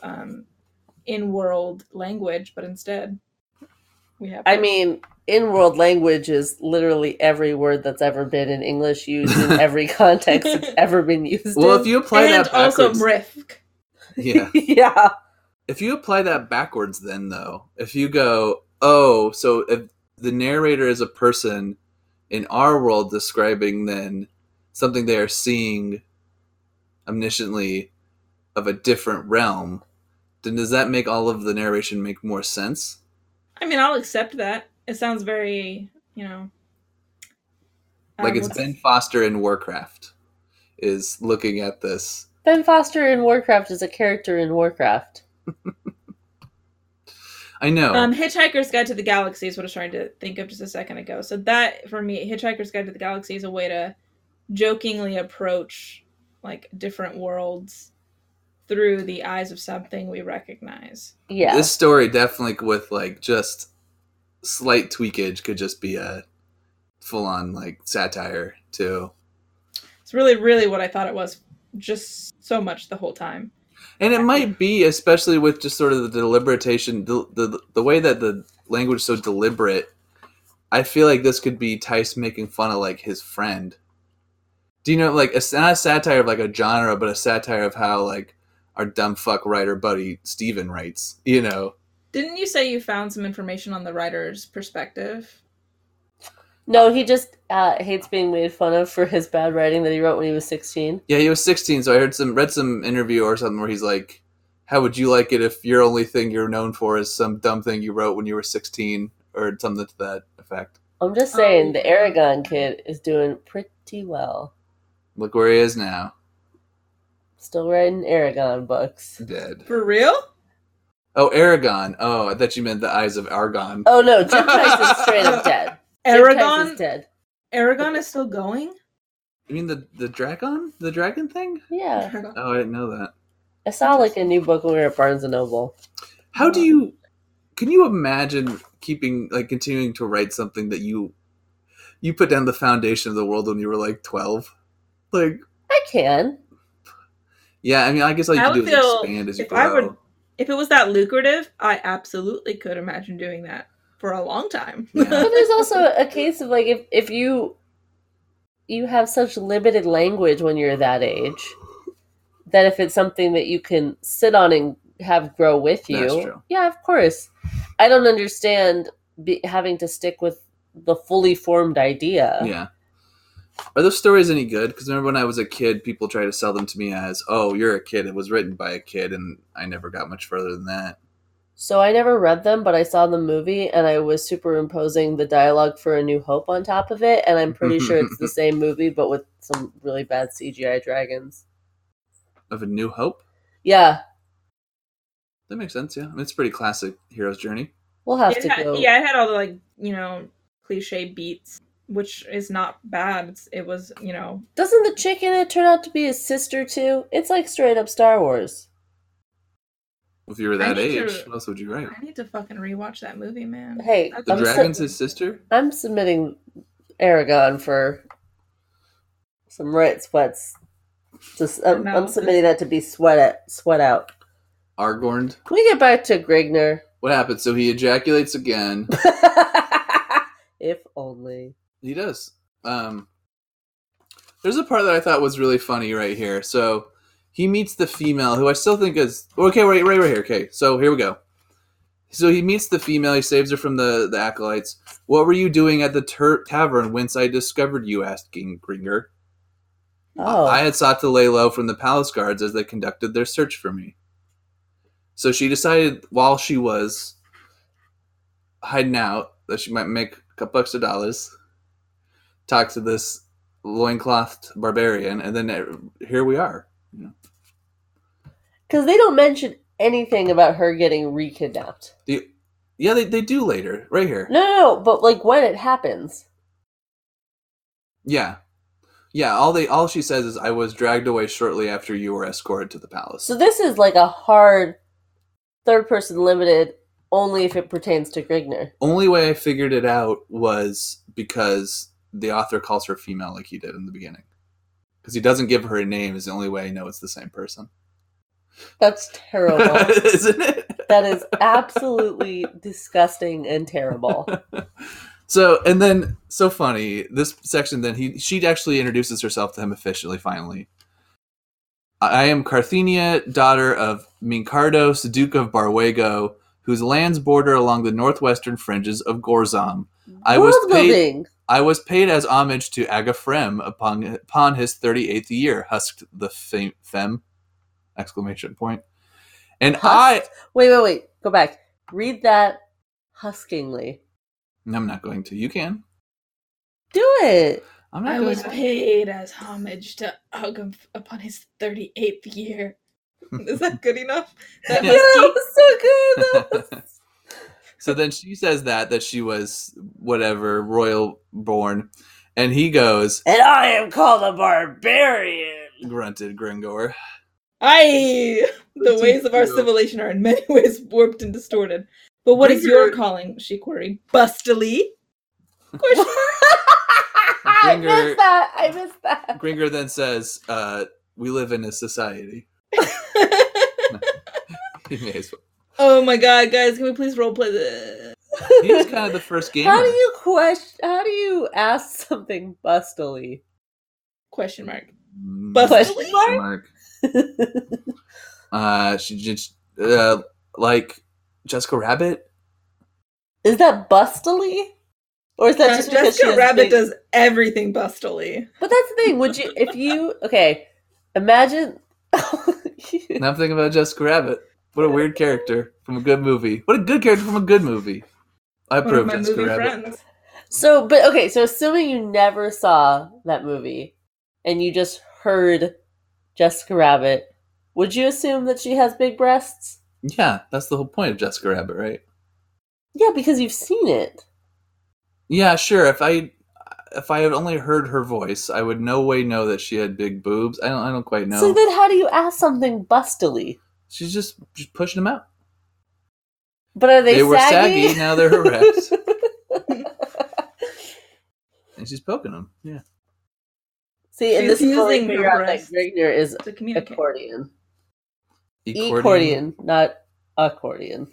in-world language, but instead we have. I mean, in-world language is literally every word that's ever been in English used in every context it's ever been used. Well, if you apply that backwards, also risk. Yeah. Yeah. If you apply that backwards, then though, if you go, oh, so if the narrator is a person in our world describing then something they are seeing omnisciently of a different realm, then does that make all of the narration make more sense? I mean, I'll accept that. It sounds very, you know... like it's Ben Foster in Warcraft is looking at this. Ben Foster in Warcraft is a character in Warcraft. I know. Hitchhiker's Guide to the Galaxy is what I was trying to think of just a second ago. So that, for me, Hitchhiker's Guide to the Galaxy is a way to jokingly approach like different worlds through the eyes of something we recognize. Yeah. This story definitely with like just slight tweakage could just be a full-on like satire too. It's really, really what I thought it was just so much the whole time. And it might be, especially with just sort of the deliberation, the way that the language is so deliberate, I feel like this could be Theis making fun of, like, his friend. Do you know, like, it's not a satire of, like, a genre, but a satire of how, like, our dumb fuck writer buddy Steven writes, you know? Didn't you say you found some information on the writer's perspective? No, he just hates being made fun of for his bad writing that he wrote when he was 16. Yeah, he was 16, so I read some interview or something where he's like, how would you like it if your only thing you're known for is some dumb thing you wrote when you were 16, or something to that effect. I'm just saying, the Aragon kid is doing pretty well. Look where he is now. Still writing Aragon books. Dead. For real? Oh, Aragon. Oh, I thought you meant the eyes of Argon. Oh, no, Jim Theis is straight up dead. Aragon is dead. Aragon is still going? You mean the dragon? The dragon thing? Yeah. Oh, I didn't know that. I saw like a new book when we were at Barnes & Noble. How do you... Can you imagine continuing to write something that you put down the foundation of the world when you were like 12? Like... I can. Yeah, I mean, I guess all you can do is expand as you grow. If it was that lucrative, I absolutely could imagine doing that. For a long time. Yeah. But there's also a case of, like, if you have such limited language when you're that age, that if it's something that you can sit on and have grow with you. That's true. Yeah, of course. I don't understand having to stick with the fully formed idea. Yeah. Are those stories any good? Because remember when I was a kid, people tried to sell them to me as, oh, you're a kid. It was written by a kid, and I never got much further than that. So I never read them, but I saw the movie, and I was superimposing the dialogue for A New Hope on top of it, and I'm pretty sure it's the same movie, but with some really bad CGI dragons. Of A New Hope? Yeah. That makes sense, yeah. I mean, it's a pretty classic hero's journey. We'll have to go. Yeah, it had all the, like, you know, cliche beats, which is not bad. It was, you know... Doesn't the chick in it turn out to be his sister, too? It's like straight-up Star Wars. If you were that age, what else would you write? I need to fucking rewatch that movie, man. Hey, the dragon's his sister? I'm submitting Aragon for some right sweats. Just I'm submitting that to be sweat out. Argorned? Can we get back to Grignr? What happens? So he ejaculates again. If only. He does. There's a part that I thought was really funny right here. So... He meets the female, who I still think is... Okay, right here. Okay, so here we go. So he meets the female. He saves her from the acolytes. What were you doing at the tavern whence I discovered you? Asked King Grignr. Oh. I had sought to lay low from the palace guards as they conducted their search for me. So she decided while she was hiding out that she might make a couple extra dollars, talk to this loinclothed barbarian, and then here we are. Because they don't mention anything about her getting re-kidnapped. Yeah, they do later, right here. No, but like when it happens. Yeah. Yeah, all she says is, I was dragged away shortly after you were escorted to the palace. So this is like a hard third-person limited, only if it pertains to Grignr. Only way I figured it out was because the author calls her female like he did in the beginning. Because he doesn't give her a name is the only way I know it's the same person. That's terrible. Isn't it? That is absolutely disgusting and terrible. So, and then, so funny, this section, then she actually introduces herself to him officially, finally. I am Carthenia, daughter of Minkardo, Duke of Baruego, whose lands border along the northwestern fringes of Gorzom. I was paid as homage to Agafrem upon his 38th year, husked the femme, exclamation point. And husked? Wait, go back. Read that huskingly. I'm not going to. You can. Do it. I was paid as homage to Agam upon his 38th year. Is that good enough? That was so good. So then she says that she was whatever, royal born. And he goes, and I am called a barbarian, grunted Gringor. Aye! The ways of our civilization are in many ways warped and distorted. But what is your calling? She queried. Bustily? Question I missed that. Grignr then says, we live in a society. He may as well. Oh my god, guys, can we please roleplay this? He was kind of the first gamer. How do you ask something bustily? Question mark. Bustily? Question mark? She just, like... Jessica Rabbit? Is that bustily? Or is that just because Jessica Rabbit does everything bustily? But that's the thing. Would you, if you, okay, imagine. Now I'm thinking about Jessica Rabbit. What a weird character from a good movie. I approve Jessica Rabbit. Friends. So, but okay, so assuming you never saw that movie and you just heard Jessica Rabbit, would you assume that she has big breasts? Yeah, that's the whole point of Jessica Rabbit, right? Yeah, because you've seen it. Yeah, sure. If I had only heard her voice, I would no way know that she had big boobs. I don't quite know. So then, how do you ask something bustily? She's just pushing them out. But are they saggy? They were saggy. Now they're erect. And she's poking them. Yeah. See, and this is using the breasts. Grignr is to communicate. Ecordian. Ecordian, not accordion.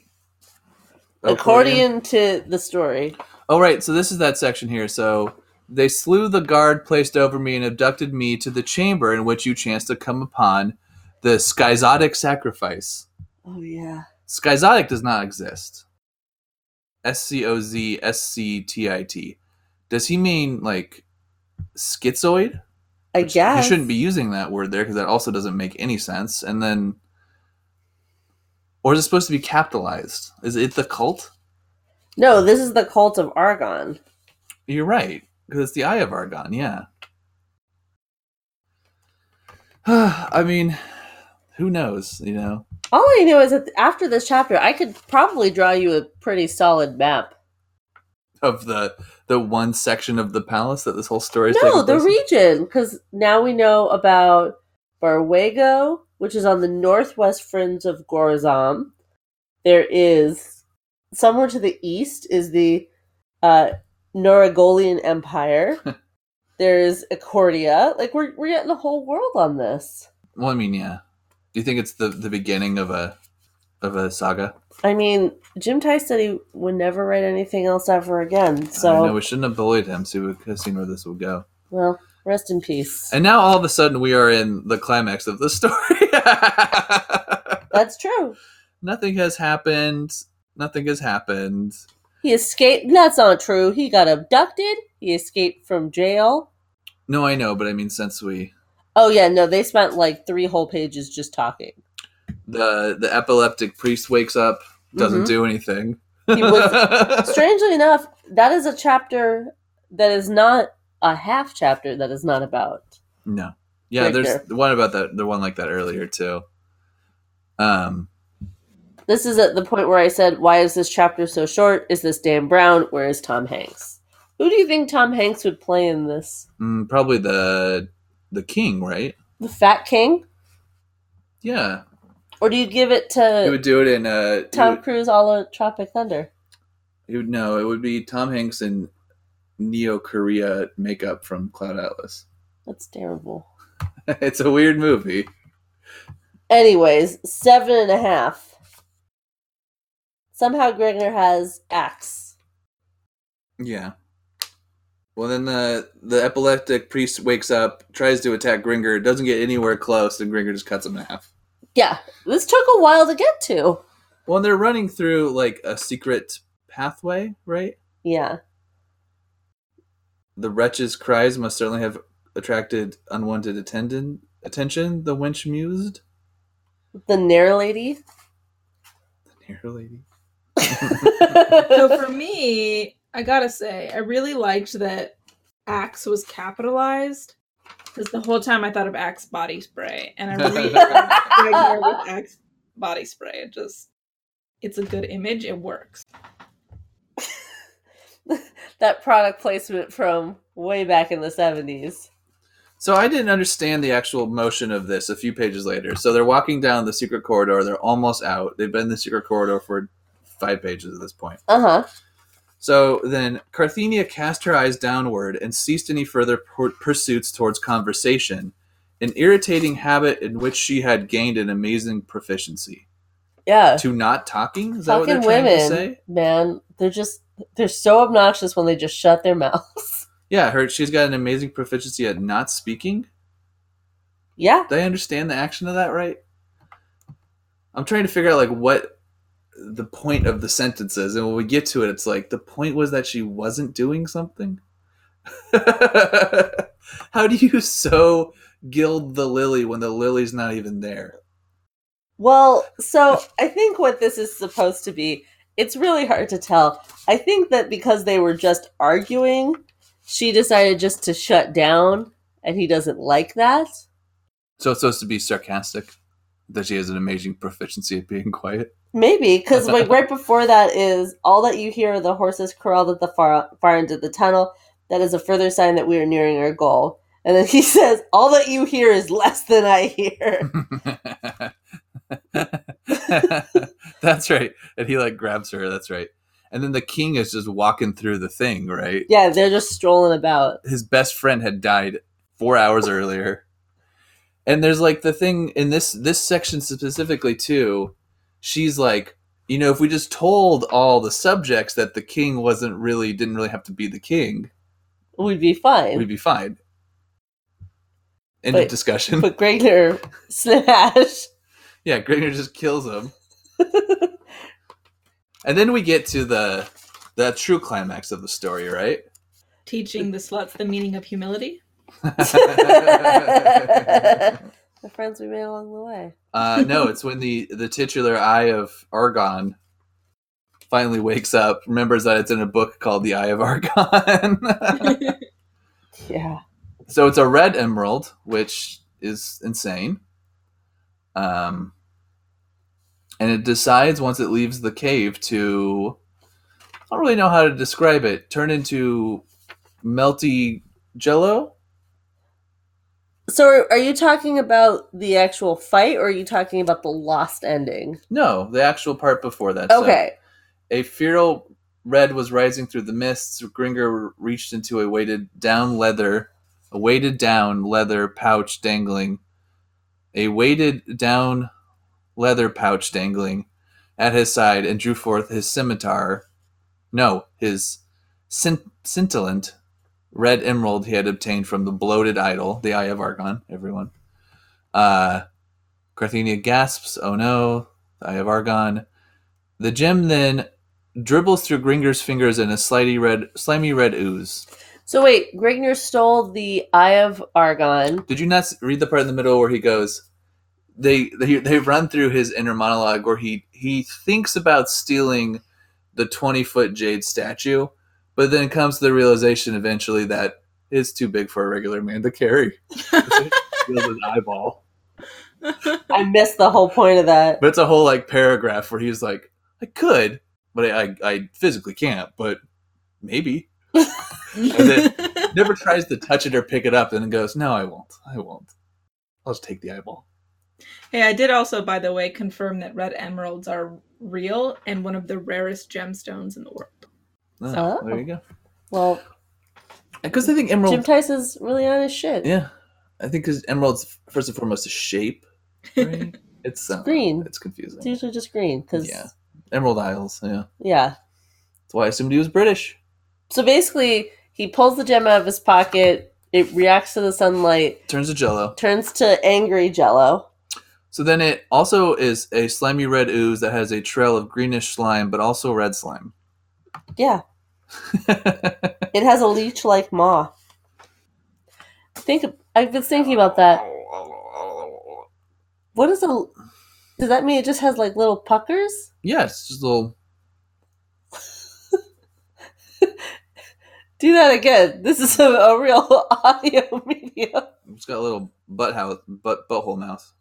Accordion to the story. Oh, right. So this is that section here. So they slew the guard placed over me and abducted me to the chamber in which you chanced to come upon the schizotic sacrifice. Oh, yeah. Schizotic does not exist. SCOZSCTIT. Does he mean, like, schizoid? I guess. You shouldn't be using that word there because that also doesn't make any sense. And then... Or is it supposed to be capitalized? Is it the cult? No, this is the cult of Argon. You're right, because it's the Eye of Argon, yeah. I mean, who knows, you know? All I know is that after this chapter, I could probably draw you a pretty solid map. Of the one section of the palace that this whole story is taking place? No, the region, because now we know about Baruego, which is on the northwest fringe of Gorzom. There is, somewhere to the east, is the Noragolian Empire. There's Ecordia. Like, we're getting the whole world on this. Well, I mean, yeah. Do you think it's the beginning of a saga? I mean, Jim Theis said he would never write anything else ever again, so... I know, we shouldn't have bullied him, so we could have seen where this would go. Well... Rest in peace. And now all of a sudden we are in the climax of the story. That's true. Nothing has happened. Nothing has happened. He escaped. That's not true. He got abducted. He escaped from jail. No, I know, but I mean, since we... Oh, yeah, no, they spent like 3 whole pages just talking. The epileptic priest wakes up, doesn't do anything. He was, strangely enough, that is a chapter that is not a half chapter that is not about. No. Yeah, Grignr. There's one about that, the one like that earlier, too. This is at the point where I said, why is this chapter so short? Is this Dan Brown? Where is Tom Hanks? Who do you think Tom Hanks would play in this? Probably the king, right? The fat king? Yeah. Or do you give it to... He would do it in... Tom Cruise a la Tropic Thunder. No, it would be Tom Hanks in Neo Korea makeup from Cloud Atlas. That's terrible. It's a weird movie. Anyways, 7.5. Somehow Grignr has axe. Yeah. Well, then the epileptic priest wakes up, tries to attack Grignr, doesn't get anywhere close, and Grignr just cuts him in half. Yeah, this took a while to get to. Well, and they're running through, like, a secret pathway, right? Yeah. The wretch's cries must certainly have attracted unwanted attention, the wench mused. The Nair lady. The Nair lady. So for me, I gotta say, I really liked that axe was capitalized. Because the whole time I thought of Axe body spray, and I really thought with Axe body spray. It's a good image. It works. That product placement from way back in the 70s. So I didn't understand the actual motion of this a few pages later. So they're walking down the secret corridor. They're almost out. They've been in the secret corridor for 5 pages at this point. Uh-huh. So then Carthenia cast her eyes downward and ceased any further pursuits towards conversation, an irritating habit in which she had gained an amazing proficiency. Yeah. To not talking? Is talking that what they're trying women, to say? Man, they're so obnoxious when they just shut their mouths. Yeah, she's got an amazing proficiency at not speaking. Yeah. Did I understand the action of that right? I'm trying to figure out what the point of the sentences, and when we get to it, it's like the point was that she wasn't doing something. How do you so gild the lily when the lily's not even there? Well, so I think what this is supposed to be, it's really hard to tell. I think that because they were just arguing, she decided just to shut down, and he doesn't like that. So it's supposed to be sarcastic that she has an amazing proficiency at being quiet. Maybe, because right before that is, all that you hear are the horses corralled at the far end of the tunnel. That is a further sign that we are nearing our goal. And then he says, all that you hear is less than I hear. That's right. And he grabs her. That's right. And then the king is just walking through the thing, right? Yeah, they're just strolling about. His best friend had died 4 hours earlier. And there's the thing in this section specifically too. She's if we just told all the subjects that the king didn't really have to be the king, we'd be fine. End of discussion. But Grignr slash. Yeah, Grignr just kills him. And then we get to the true climax of the story, right? Teaching the sluts the meaning of humility. The friends we made along the way. No, it's when the titular Eye of Argon finally wakes up, remembers that it's in a book called The Eye of Argon. Yeah. So it's a red emerald, which is insane. And it decides once it leaves the cave to, I don't really know how to describe it, turn into melty jello. So are you talking about the actual fight, or are you talking about the lost ending? No, the actual part before that. Okay. So, a feral red was rising through the mists. Grignr reached into a weighted down leather pouch dangling at his side and drew forth his scimitar. No, his scintillant red emerald he had obtained from the bloated idol, the Eye of Argon, everyone. Carthenia gasps, oh no, the Eye of Argon. The gem then dribbles through Gringer's fingers in a slimy red ooze. So wait, Grignr stole the Eye of Argon. Did you not read the part in the middle where he goes, they run through his inner monologue where he thinks about stealing the 20-foot jade statue, but then comes to the realization eventually that it's too big for a regular man to carry. It's an eyeball. I missed the whole point of that. But it's a whole like paragraph where he's like, I could, but I physically can't, but maybe. And then never tries to touch it or pick it up and then goes, no, I won't. I'll just take the eyeball. Hey, I did also, by the way, confirm that red emeralds are real and one of the rarest gemstones in the world. Oh, there you go. Well, because I think emerald... Jim Theis is really on his shit. Yeah. I think because emerald's, first and foremost, a shape. Right? It's green. It's confusing. It's usually just green. Cause... Yeah. Emerald Isles, yeah. Yeah. That's why I assumed he was British. So basically, he pulls the gem out of his pocket. It reacts to the sunlight. Turns to jello. Turns to angry jello. So then it also is a slimy red ooze that has a trail of greenish slime, but also red slime. Yeah. It has a leech-like maw. I've been thinking about that. What is a... Does that mean it just has like little puckers? Yeah, it's just little... Do that again. This is a real audio medium. It's got a little butthole mouth.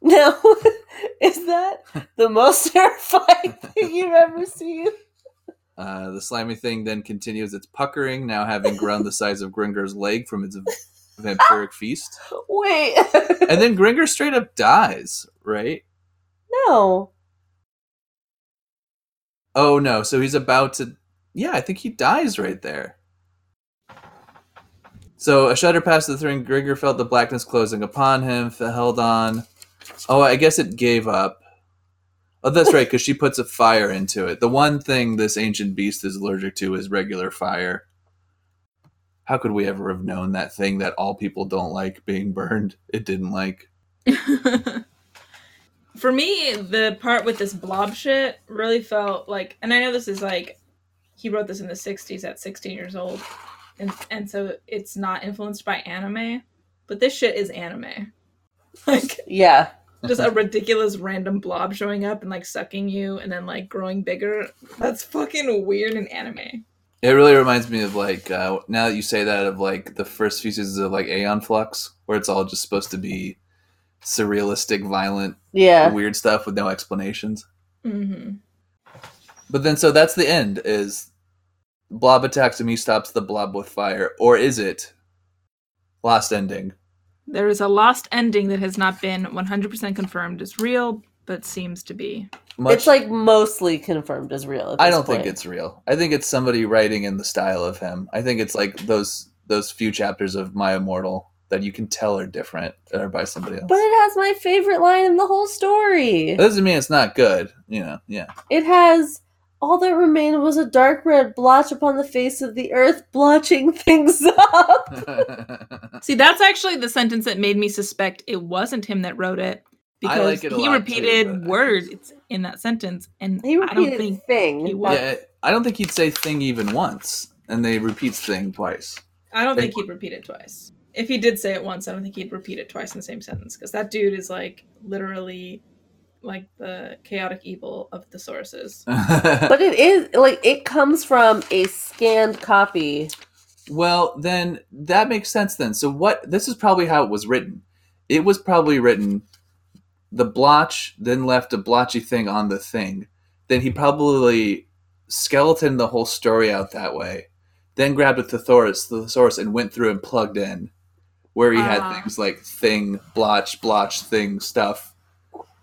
Now, is that the most terrifying thing you've ever seen? The slimy thing then continues its puckering, now having grown the size of Gringer's leg from its vampiric feast. Wait. And then Gringer straight up dies, right? No. Oh, no. So he's about to... Yeah, I think he dies right there. So a shudder passed the three, and Gringer felt the blackness closing upon him, held on. Oh, I guess it gave up. Oh, that's right, because she puts a fire into it. The one thing this ancient beast is allergic to is regular fire. How could we ever have known that thing that all people don't like being burned? It didn't like. For me, the part with this blob shit really felt like, and I know this is like, he wrote this in the 60s at 16 years old, and so it's not influenced by anime, but this shit is anime. Like, yeah. Just a ridiculous random blob showing up and, like, sucking you and then, like, growing bigger. That's fucking weird in anime. It really reminds me of, like, now that you say that, of, like, the first few seasons of, like, Aeon Flux, where it's all just supposed to be surrealistic, violent, weird stuff with no explanations. Mm-hmm. But then, so that's the end, is blob attacks and he stops the blob with fire. Or is it lost ending? There is a lost ending that has not been 100% confirmed as real, but seems to be. It's like mostly confirmed as real. I don't think it's real. I think it's somebody writing in the style of him. I think it's like those few chapters of My Immortal that you can tell are different or by somebody else. But it has my favorite line in the whole story. That doesn't mean it's not good. You know, yeah. It has... All that remained was a dark red blotch upon the face of the earth, blotching things up. See, that's actually the sentence that made me suspect it wasn't him that wrote it. Because he repeated words in that sentence. And he repeated I don't think thing. He was. Yeah, I don't think he'd say thing even once. And they repeat thing twice. I don't think he'd repeat it twice. If he did say it once, I don't think he'd repeat it twice in the same sentence. Because that dude is like literally... like the chaotic evil of the sources. But it is, like, it comes from a scanned copy. Well, then, that makes sense then. So this is probably how it was written. It was probably written, the blotch, then left a blotchy thing on the thing. Then he probably skeletoned the whole story out that way. Then grabbed a thesaurus and went through and plugged in. Where he had things like thing, blotch, thing, stuff.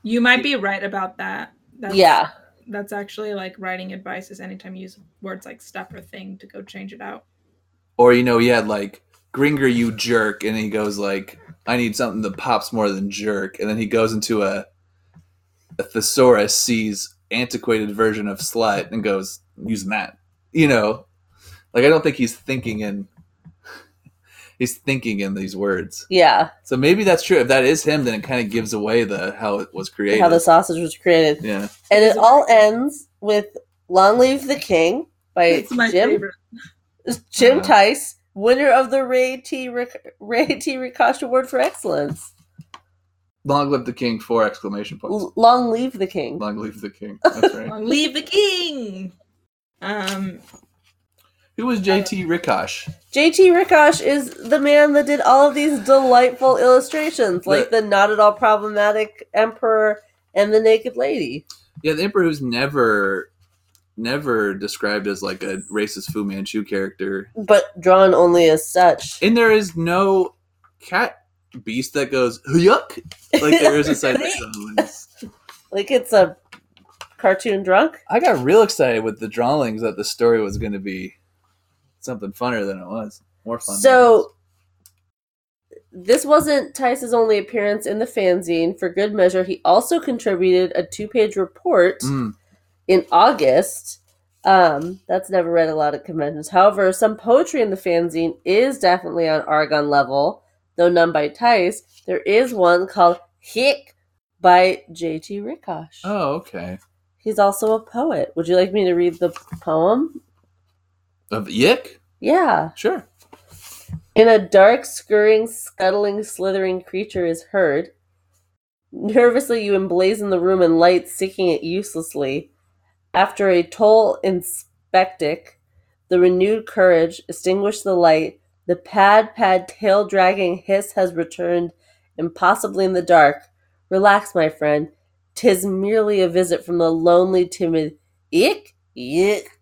You might be right about that. That's actually like writing advice is anytime you use words like stuff or thing to go change it out. Or, you know, he had like, Gringer, you jerk. And he goes like, I need something that pops more than jerk. And then he goes into a thesaurus, sees antiquated version of slut and goes, using that, you know, like, I don't think he's thinking in. he's thinking in these words. Yeah. So maybe that's true. If that is him, then it kind of gives away the how it was created. How the sausage was created. Yeah. And it all ends with Long Live the King by Jim Theis, winner of the Ray T. Rikosh Award for Excellence. Long live the king! 4 exclamation points. Long live the king. Long live the king. That's right. Long live the king. Who was J.T. Rikosh? J.T. Rikosh is the man that did all of these delightful illustrations, like the not at all problematic emperor and the naked lady. Yeah, the emperor who's never described as like a racist Fu Manchu character, but drawn only as such. And there is no cat beast that goes yuck, like there is a side like it's a cartoon drunk. I got real excited with the drawings that the story was going to be something funner than it was. More fun. So this wasn't Theis's only appearance in the fanzine. For good measure, he also contributed a 2-page report in August. That's never read a lot at conventions. However, some poetry in the fanzine is definitely on Argon level. Though none by Theis, there is one called Hick by J.T. Rikosh. Oh, okay. He's also a poet. Would you like me to read the poem? Of Yick? Yeah. Sure. In a dark, scurrying, scuttling, slithering creature is heard. Nervously you emblazon the room in light, seeking it uselessly. After a toll inspectic, the renewed courage extinguished the light. The pad-pad tail-dragging hiss has returned, impossibly in the dark. Relax, my friend. 'Tis merely a visit from the lonely, timid ick, ick.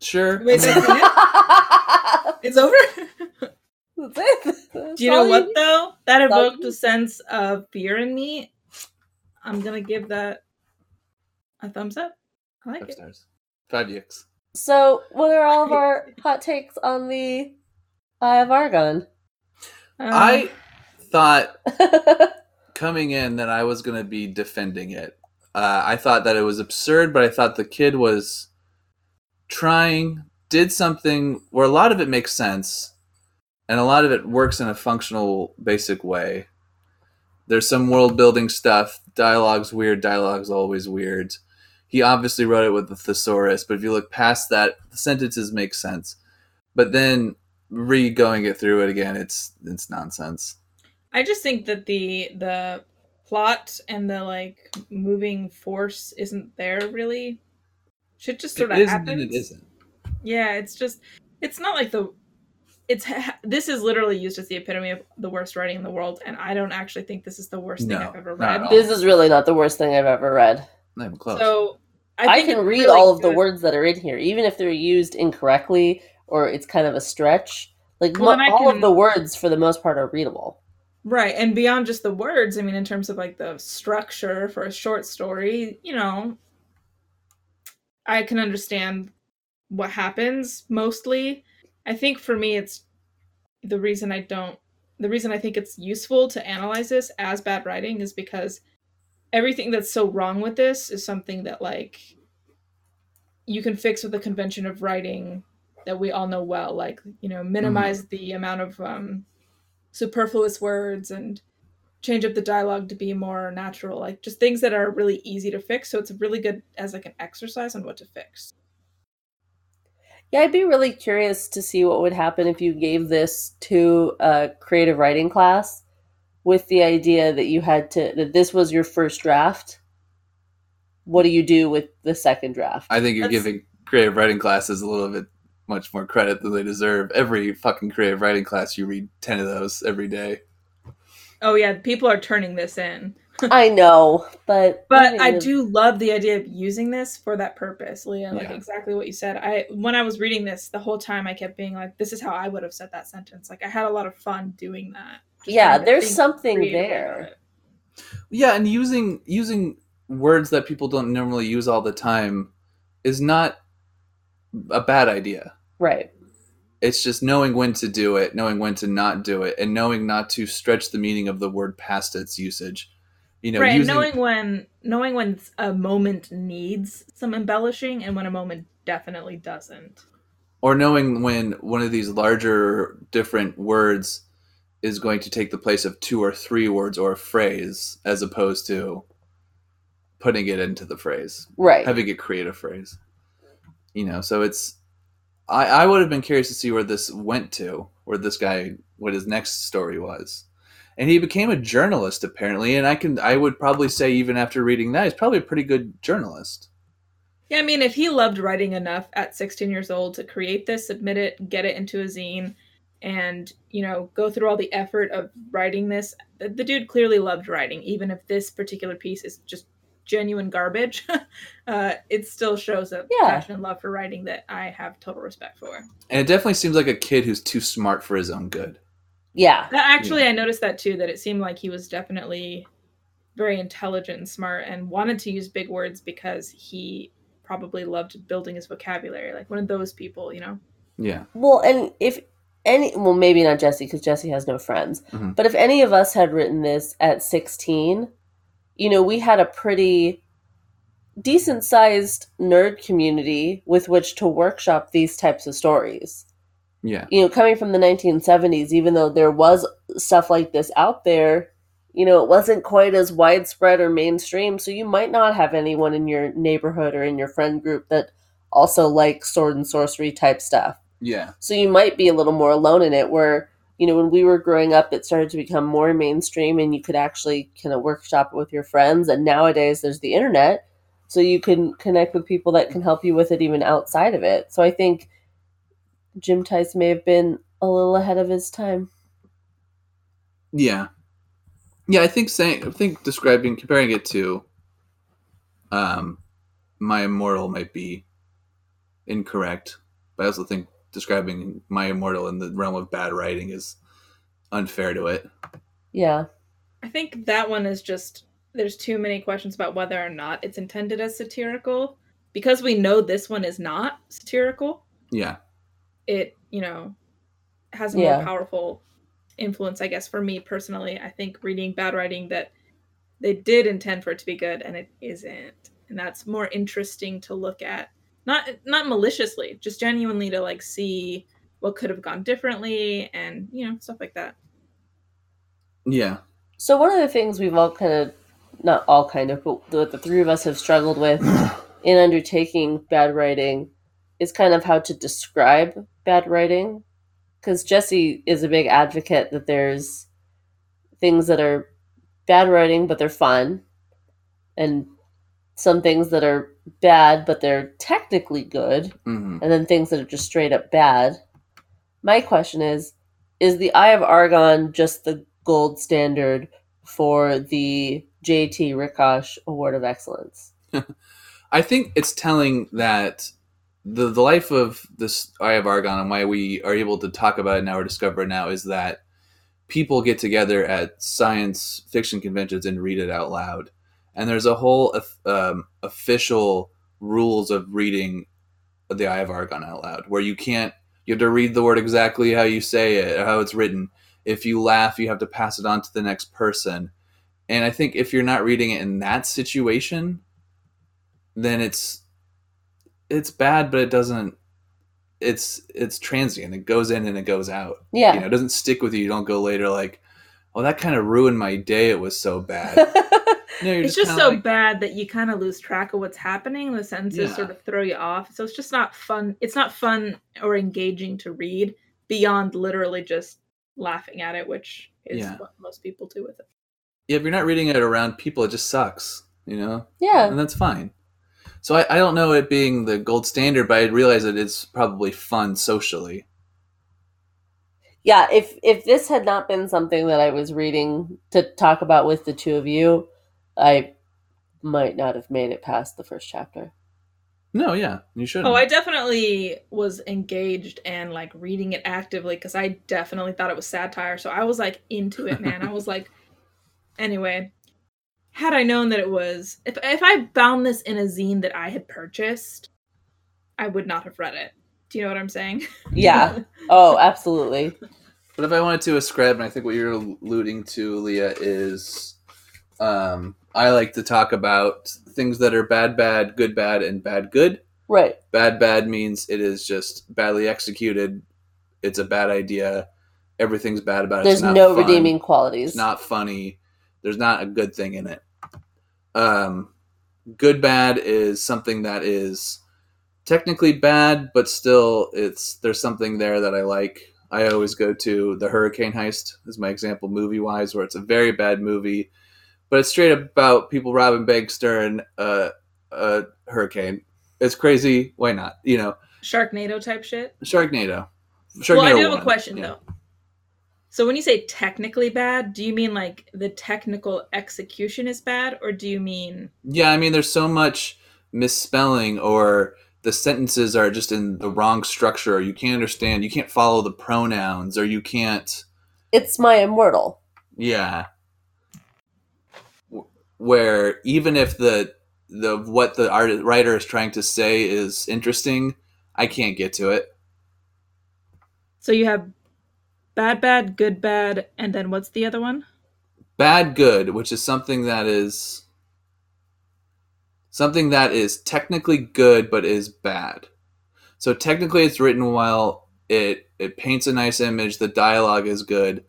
Sure. Wait, it's over? That's it. That's Do you know what, need? Though? That evoked a sense of fear in me. I'm going to give that a thumbs up. I like it. 5 yicks. So, what are all of our hot takes on the Eye of Argon? I thought coming in that I was going to be defending it. I thought that it was absurd, but I thought the kid was did something where a lot of it makes sense, and a lot of it works in a functional, basic way. There's some world-building stuff. Dialogue's weird. Dialogue's always weird. He obviously wrote it with the thesaurus, but if you look past that, the sentences make sense. But then re-going it through it again, it's nonsense. I just think that the plot and the like moving force isn't there really. Shit just sort of happens. And it isn't. Yeah, this is literally used as the epitome of the worst writing in the world, and I don't actually think this is the worst thing I've ever read. This is really not the worst thing I've ever read. Not even close. So I can read really all of the words that are in here, even if they're used incorrectly or it's kind of a stretch. Like all of the words, for the most part, are readable. Right, and beyond just the words, I mean, in terms of like the structure for a short story, you know, I can understand what happens mostly. I think for me, it's the reason I think it's useful to analyze this as bad writing is because everything that's so wrong with this is something that, like, you can fix with the convention of writing that we all know well. Like, you know, minimize the amount of superfluous words and change up the dialogue to be more natural. Like, just things that are really easy to fix. So it's really good as, like, an exercise on what to fix. Yeah, I'd be really curious to see what would happen if you gave this to a creative writing class, with the idea that that this was your first draft. What do you do with the second draft? I think you're giving creative writing classes a little bit much more credit than they deserve. Every fucking creative writing class, you read 10 of those every day. Oh yeah, people are turning this in. I know, but I do love the idea of using this for that purpose, Leah. Like exactly what you said. When I was reading this, the whole time I kept being like, "This is how I would have said that sentence." Like I had a lot of fun doing that. Yeah, there's something there. Yeah, and using words that people don't normally use all the time is not a bad idea. Right. It's just knowing when to do it, knowing when to not do it, and knowing not to stretch the meaning of the word past its usage. You know, right, knowing when a moment needs some embellishing and when a moment definitely doesn't. or knowing when one of these larger different words is going to take the place of two or three words or a phrase, as opposed to putting it into the phrase, right? Having it create a phrase, you know. So it's, I would have been curious to see where this went to, where this guy, what his next story was. And he became a journalist, apparently. And I would probably say, even after reading that, he's probably a pretty good journalist. Yeah, I mean, if he loved writing enough at 16 years old to create this, submit it, get it into a zine, and, you know, go through all the effort of writing this, the dude clearly loved writing. Even if this particular piece is just genuine garbage, it still shows a passion and love for writing that I have total respect for. And it definitely seems like a kid who's too smart for his own good. Yeah. Actually, I noticed that too, that it seemed like he was definitely very intelligent and smart and wanted to use big words because he probably loved building his vocabulary. Like one of those people, you know? Yeah. Well, and if any, well, maybe not Jesse, because Jesse has no friends, mm-hmm. but if any of us had written this at 16, you know, we had a pretty decent sized nerd community with which to workshop these types of stories. Yeah. You know, coming from the 1970s, even though there was stuff like this out there, you know, it wasn't quite as widespread or mainstream. So you might not have anyone in your neighborhood or in your friend group that also likes sword and sorcery type stuff. Yeah. So you might be a little more alone in it, where, you know, when we were growing up, it started to become more mainstream and you could actually kind of workshop it with your friends. And nowadays there's the internet, so you can connect with people that can help you with it even outside of it. So I think Jim Theis may have been a little ahead of his time. Yeah. Yeah, I think comparing it to My Immortal might be incorrect. But I also think describing My Immortal in the realm of bad writing is unfair to it. Yeah. I think that one is just, there's too many questions about whether or not it's intended as satirical, because we know this one is not satirical. Yeah. It, you know, has a more powerful influence, I guess, for me personally. I think reading bad writing that they did intend for it to be good and it isn't. And that's more interesting to look at. Not maliciously, just genuinely to like see what could have gone differently and, you know, stuff like that. Yeah. So one of the things we've all but the three of us have struggled with in undertaking bad writing is kind of how to describe bad writing, because Jesse is a big advocate that there's things that are bad writing, but they're fun, and some things that are bad, but they're technically good, mm-hmm. and then things that are just straight up bad. My question is the Eye of Argon just the gold standard for the J.T. Rikosh Award of Excellence? I think it's telling that the life of this Eye of Argon, and why we are able to talk about it now or discover it now, is that people get together at science fiction conventions and read it out loud. And there's a whole official rules of reading the Eye of Argon out loud, where you have to read the word exactly how you say it, or how it's written. If you laugh, you have to pass it on to the next person. And I think if you're not reading it in that situation, then it's bad, but it's transient. It goes in and it goes out. Yeah. You know, it doesn't stick with you. You don't go later like, oh, that kind of ruined my day. It was so bad. No, it's just so bad that you kind of lose track of what's happening. The sentences sort of throw you off. So it's just not fun. It's not fun or engaging to read beyond literally just laughing at it, which is what most people do with it. Yeah. If you're not reading it around people, it just sucks, you know? Yeah. And that's fine. So I don't know it being the gold standard, but I realize that it's probably fun socially. Yeah, if this had not been something that I was reading to talk about with the two of you, I might not have made it past the first chapter. No, yeah, you shouldn't. Oh, I definitely was engaged and like reading it actively, because I definitely thought it was satire. So I was like into it, man. I was like, anyway. Had I known that it was, if I found this in a zine that I had purchased, I would not have read it. Do you know what I'm saying? Yeah. Oh, absolutely. But if I wanted to ascribe, and I think what you're alluding to, Leah, is I like to talk about things that are bad, bad, good, bad, and bad, good. Right. Bad means it is just badly executed. It's a bad idea. Everything's bad about it. There's no redeeming qualities. It's not funny. There's not a good thing in it. Good bad is something that is technically bad, but still there's something there that I like. I always go to The Hurricane Heist as my example movie-wise, where it's a very bad movie, but it's straight up about people robbing banks during a hurricane. It's crazy. Why not? You know, Sharknado type shit. Sharknado. Well, I do have a question though. So when you say technically bad, do you mean like the technical execution is bad, or do you mean? Yeah, I mean there's so much misspelling, or the sentences are just in the wrong structure, or you can't understand, you can't follow the pronouns, or you can't. It's my immortal. Yeah. Where even if the what the writer is trying to say is interesting, I can't get to it. So you have bad, good, bad, and then what's the other one? Bad, good, which is something that is technically good but is bad. So technically it's written well, it paints a nice image, the dialogue is good,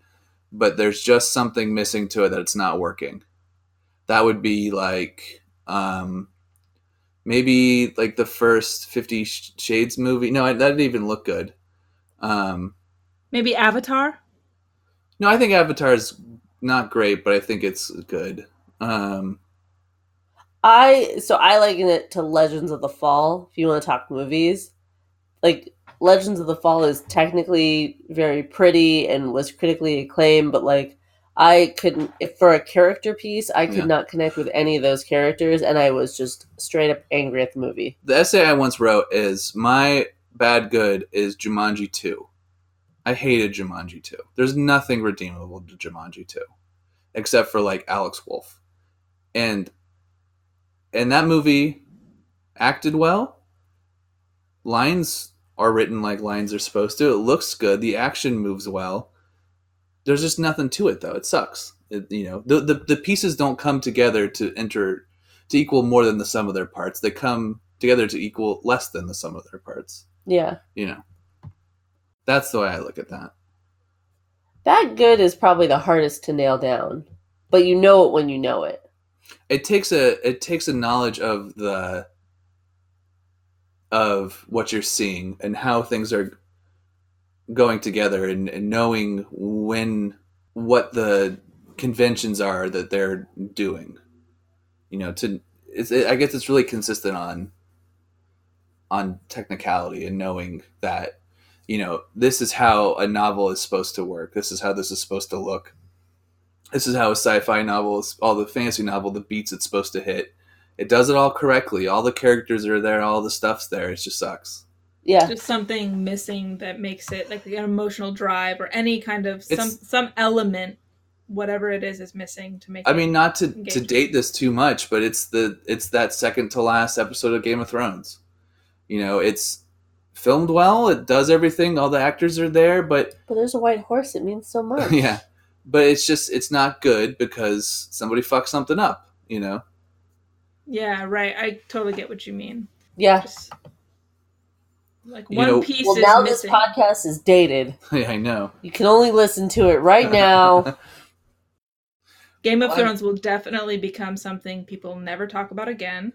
but there's just something missing to it that it's not working. That would be like maybe like the first 50 Shades movie. No, that didn't even look good. Maybe Avatar? No, I think Avatar's not great, but I think it's good. I liken it to Legends of the Fall, if you want to talk movies. Like, Legends of the Fall is technically very pretty and was critically acclaimed, but like, I couldn't, for a character piece, I could not connect with any of those characters, and I was just straight up angry at the movie. The essay I once wrote is, my bad good is Jumanji 2. I hated Jumanji 2. There's nothing redeemable to Jumanji 2, except for like Alex Wolff, and that movie acted well. Lines are written like lines are supposed to. It looks good. The action moves well. There's just nothing to it though. It sucks. The pieces don't come together to equal more than the sum of their parts. They come together to equal less than the sum of their parts. Yeah. That's the way I look at that. Bad good is probably the hardest to nail down, but you know it when you know it. It takes a knowledge of what you're seeing and how things are going together, and knowing what the conventions are that they're doing. I guess it's really consistent on technicality and knowing that. This is how a novel is supposed to work. This is how this is supposed to look. This is how a sci-fi novel, all the fantasy novel, the beats it's supposed to hit. It does it all correctly. All the characters are there. All the stuff's there. It just sucks. Yeah. There's something missing that makes it like an emotional drive, or any kind of some element, whatever it is missing to make it. I mean, not to date this too much, but it's that second to last episode of Game of Thrones. It's filmed well, it does everything, all the actors are there, but there's a white horse, it means so much. Yeah, but it's just, it's not good because somebody fucked something up, Yeah, right, I totally get what you mean. Yeah. Just, like one piece is now missing. This podcast is dated. Yeah, I know. You can only listen to it right now. Game of Thrones will definitely become something people never talk about again.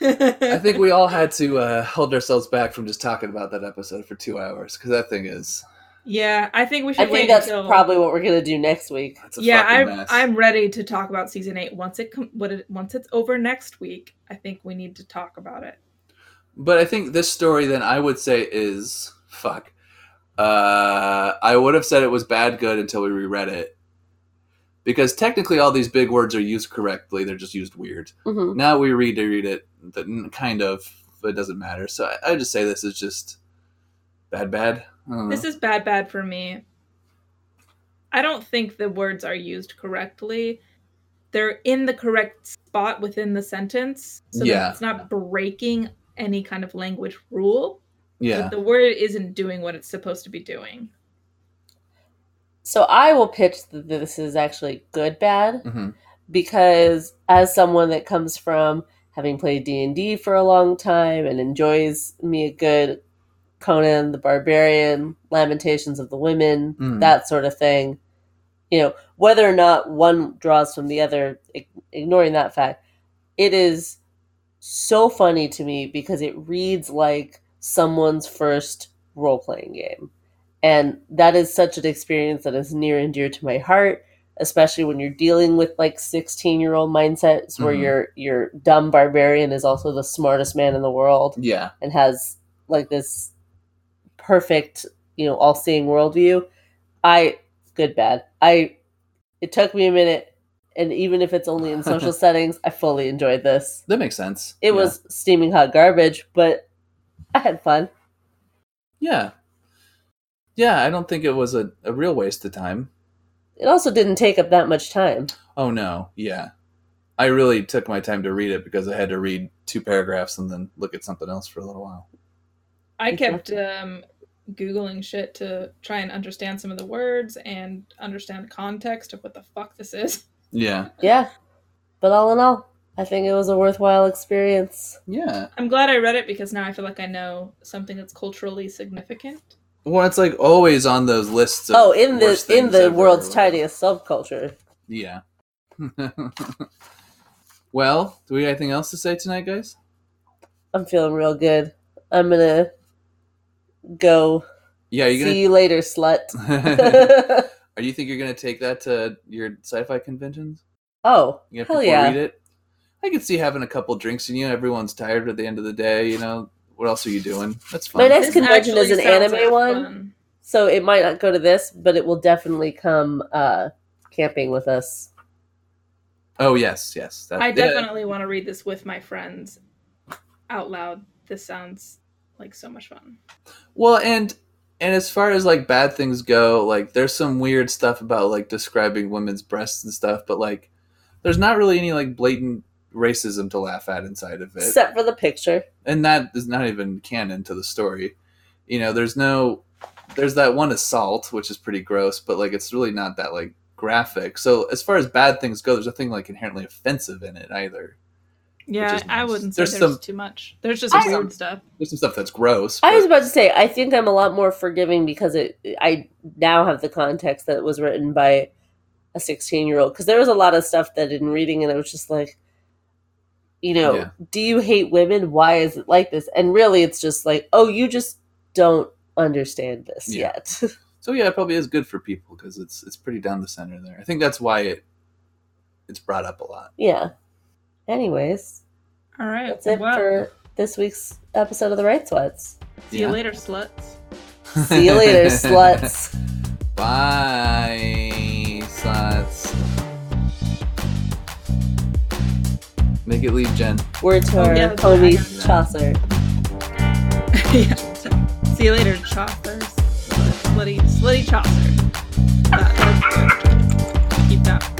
I think we all had to hold ourselves back from just talking about that episode for 2 hours, because that thing is. Yeah, I think we should. I think that's probably what we're gonna do next week. That's a fucking mess. I'm ready to talk about season 8 once it's over next week. I think we need to talk about it. But I think this story, then, I would say is fuck. I would have said it was bad good until we reread it. Because technically all these big words are used correctly. They're just used weird. Mm-hmm. Now we read it, kind of, but it doesn't matter. So I just say this is just bad. I don't know. This is bad for me. I don't think the words are used correctly. They're in the correct spot within the sentence. So that it's not breaking any kind of language rule. Yeah. But the word isn't doing what it's supposed to be doing. So I will pitch that this is actually good bad, because as someone that comes from having played D&D for a long time and enjoys me a good Conan the Barbarian, Lamentations of the Women, that sort of thing. You know, whether or not one draws from the other, ignoring that fact, it is so funny to me because it reads like someone's first role-playing game. And that is such an experience that is near and dear to my heart, especially when you're dealing with like 16-year-old mindsets where your dumb barbarian is also the smartest man in the world. Yeah. And has like this perfect, you know, all-seeing worldview. It took me a minute, and even if it's only in social settings, I fully enjoyed this. That makes sense. It was steaming hot garbage, but I had fun. Yeah. Yeah, I don't think it was a real waste of time. It also didn't take up that much time. Oh, no. Yeah. I really took my time to read it because I had to read 2 paragraphs and then look at something else for a little while. I kept Googling shit to try and understand some of the words and understand the context of what the fuck this is. Yeah. Yeah. But all in all, I think it was a worthwhile experience. Yeah. I'm glad I read it because now I feel like I know something that's culturally significant. Well, it's like always on those lists of in the world's tidiest subculture. Yeah. Well, do we have anything else to say tonight, guys? I'm feeling real good. I'm gonna go. Yeah, see you later, slut. Are you think you're gonna take that to your sci-fi conventions? Oh, hell yeah! Read it. I could see having a couple drinks, and everyone's tired at the end of the day. You know, what else are you doing? That's fine. My next convention is an anime one, so it might not go to this, but it will definitely come camping with us. Oh yes. I definitely want to read this with my friends out loud. This sounds like so much fun. Well, and as far as like bad things go, like there's some weird stuff about like describing women's breasts and stuff, but like there's not really any like blatant racism to laugh at inside of it, except for the picture, and that is not even canon to the story. There's that one assault which is pretty gross, but like it's really not that like graphic. So as far as bad things go, there's nothing like inherently offensive in it either. Yeah, nice. I wouldn't say there's too much. There's just weird stuff. There's some stuff that's gross. But I was about to say, I think I'm a lot more forgiving because I now have the context that it was written by a 16-year-old. Because there was a lot of stuff that in reading, and I was just like, do you hate women? Why is it like this? And really, it's just like, oh, you just don't understand this yet. So yeah, it probably is good for people because it's pretty down the center there. I think that's why it's brought up a lot. Yeah. Anyways, all right, that's it for this week's episode of The Right Sluts. See you later, sluts. See you later, sluts. Bye, sluts. Make it leave, Jen. Word to our homie Chaucer. See you later, Chaucer. Slutty Chaucer. Keep that.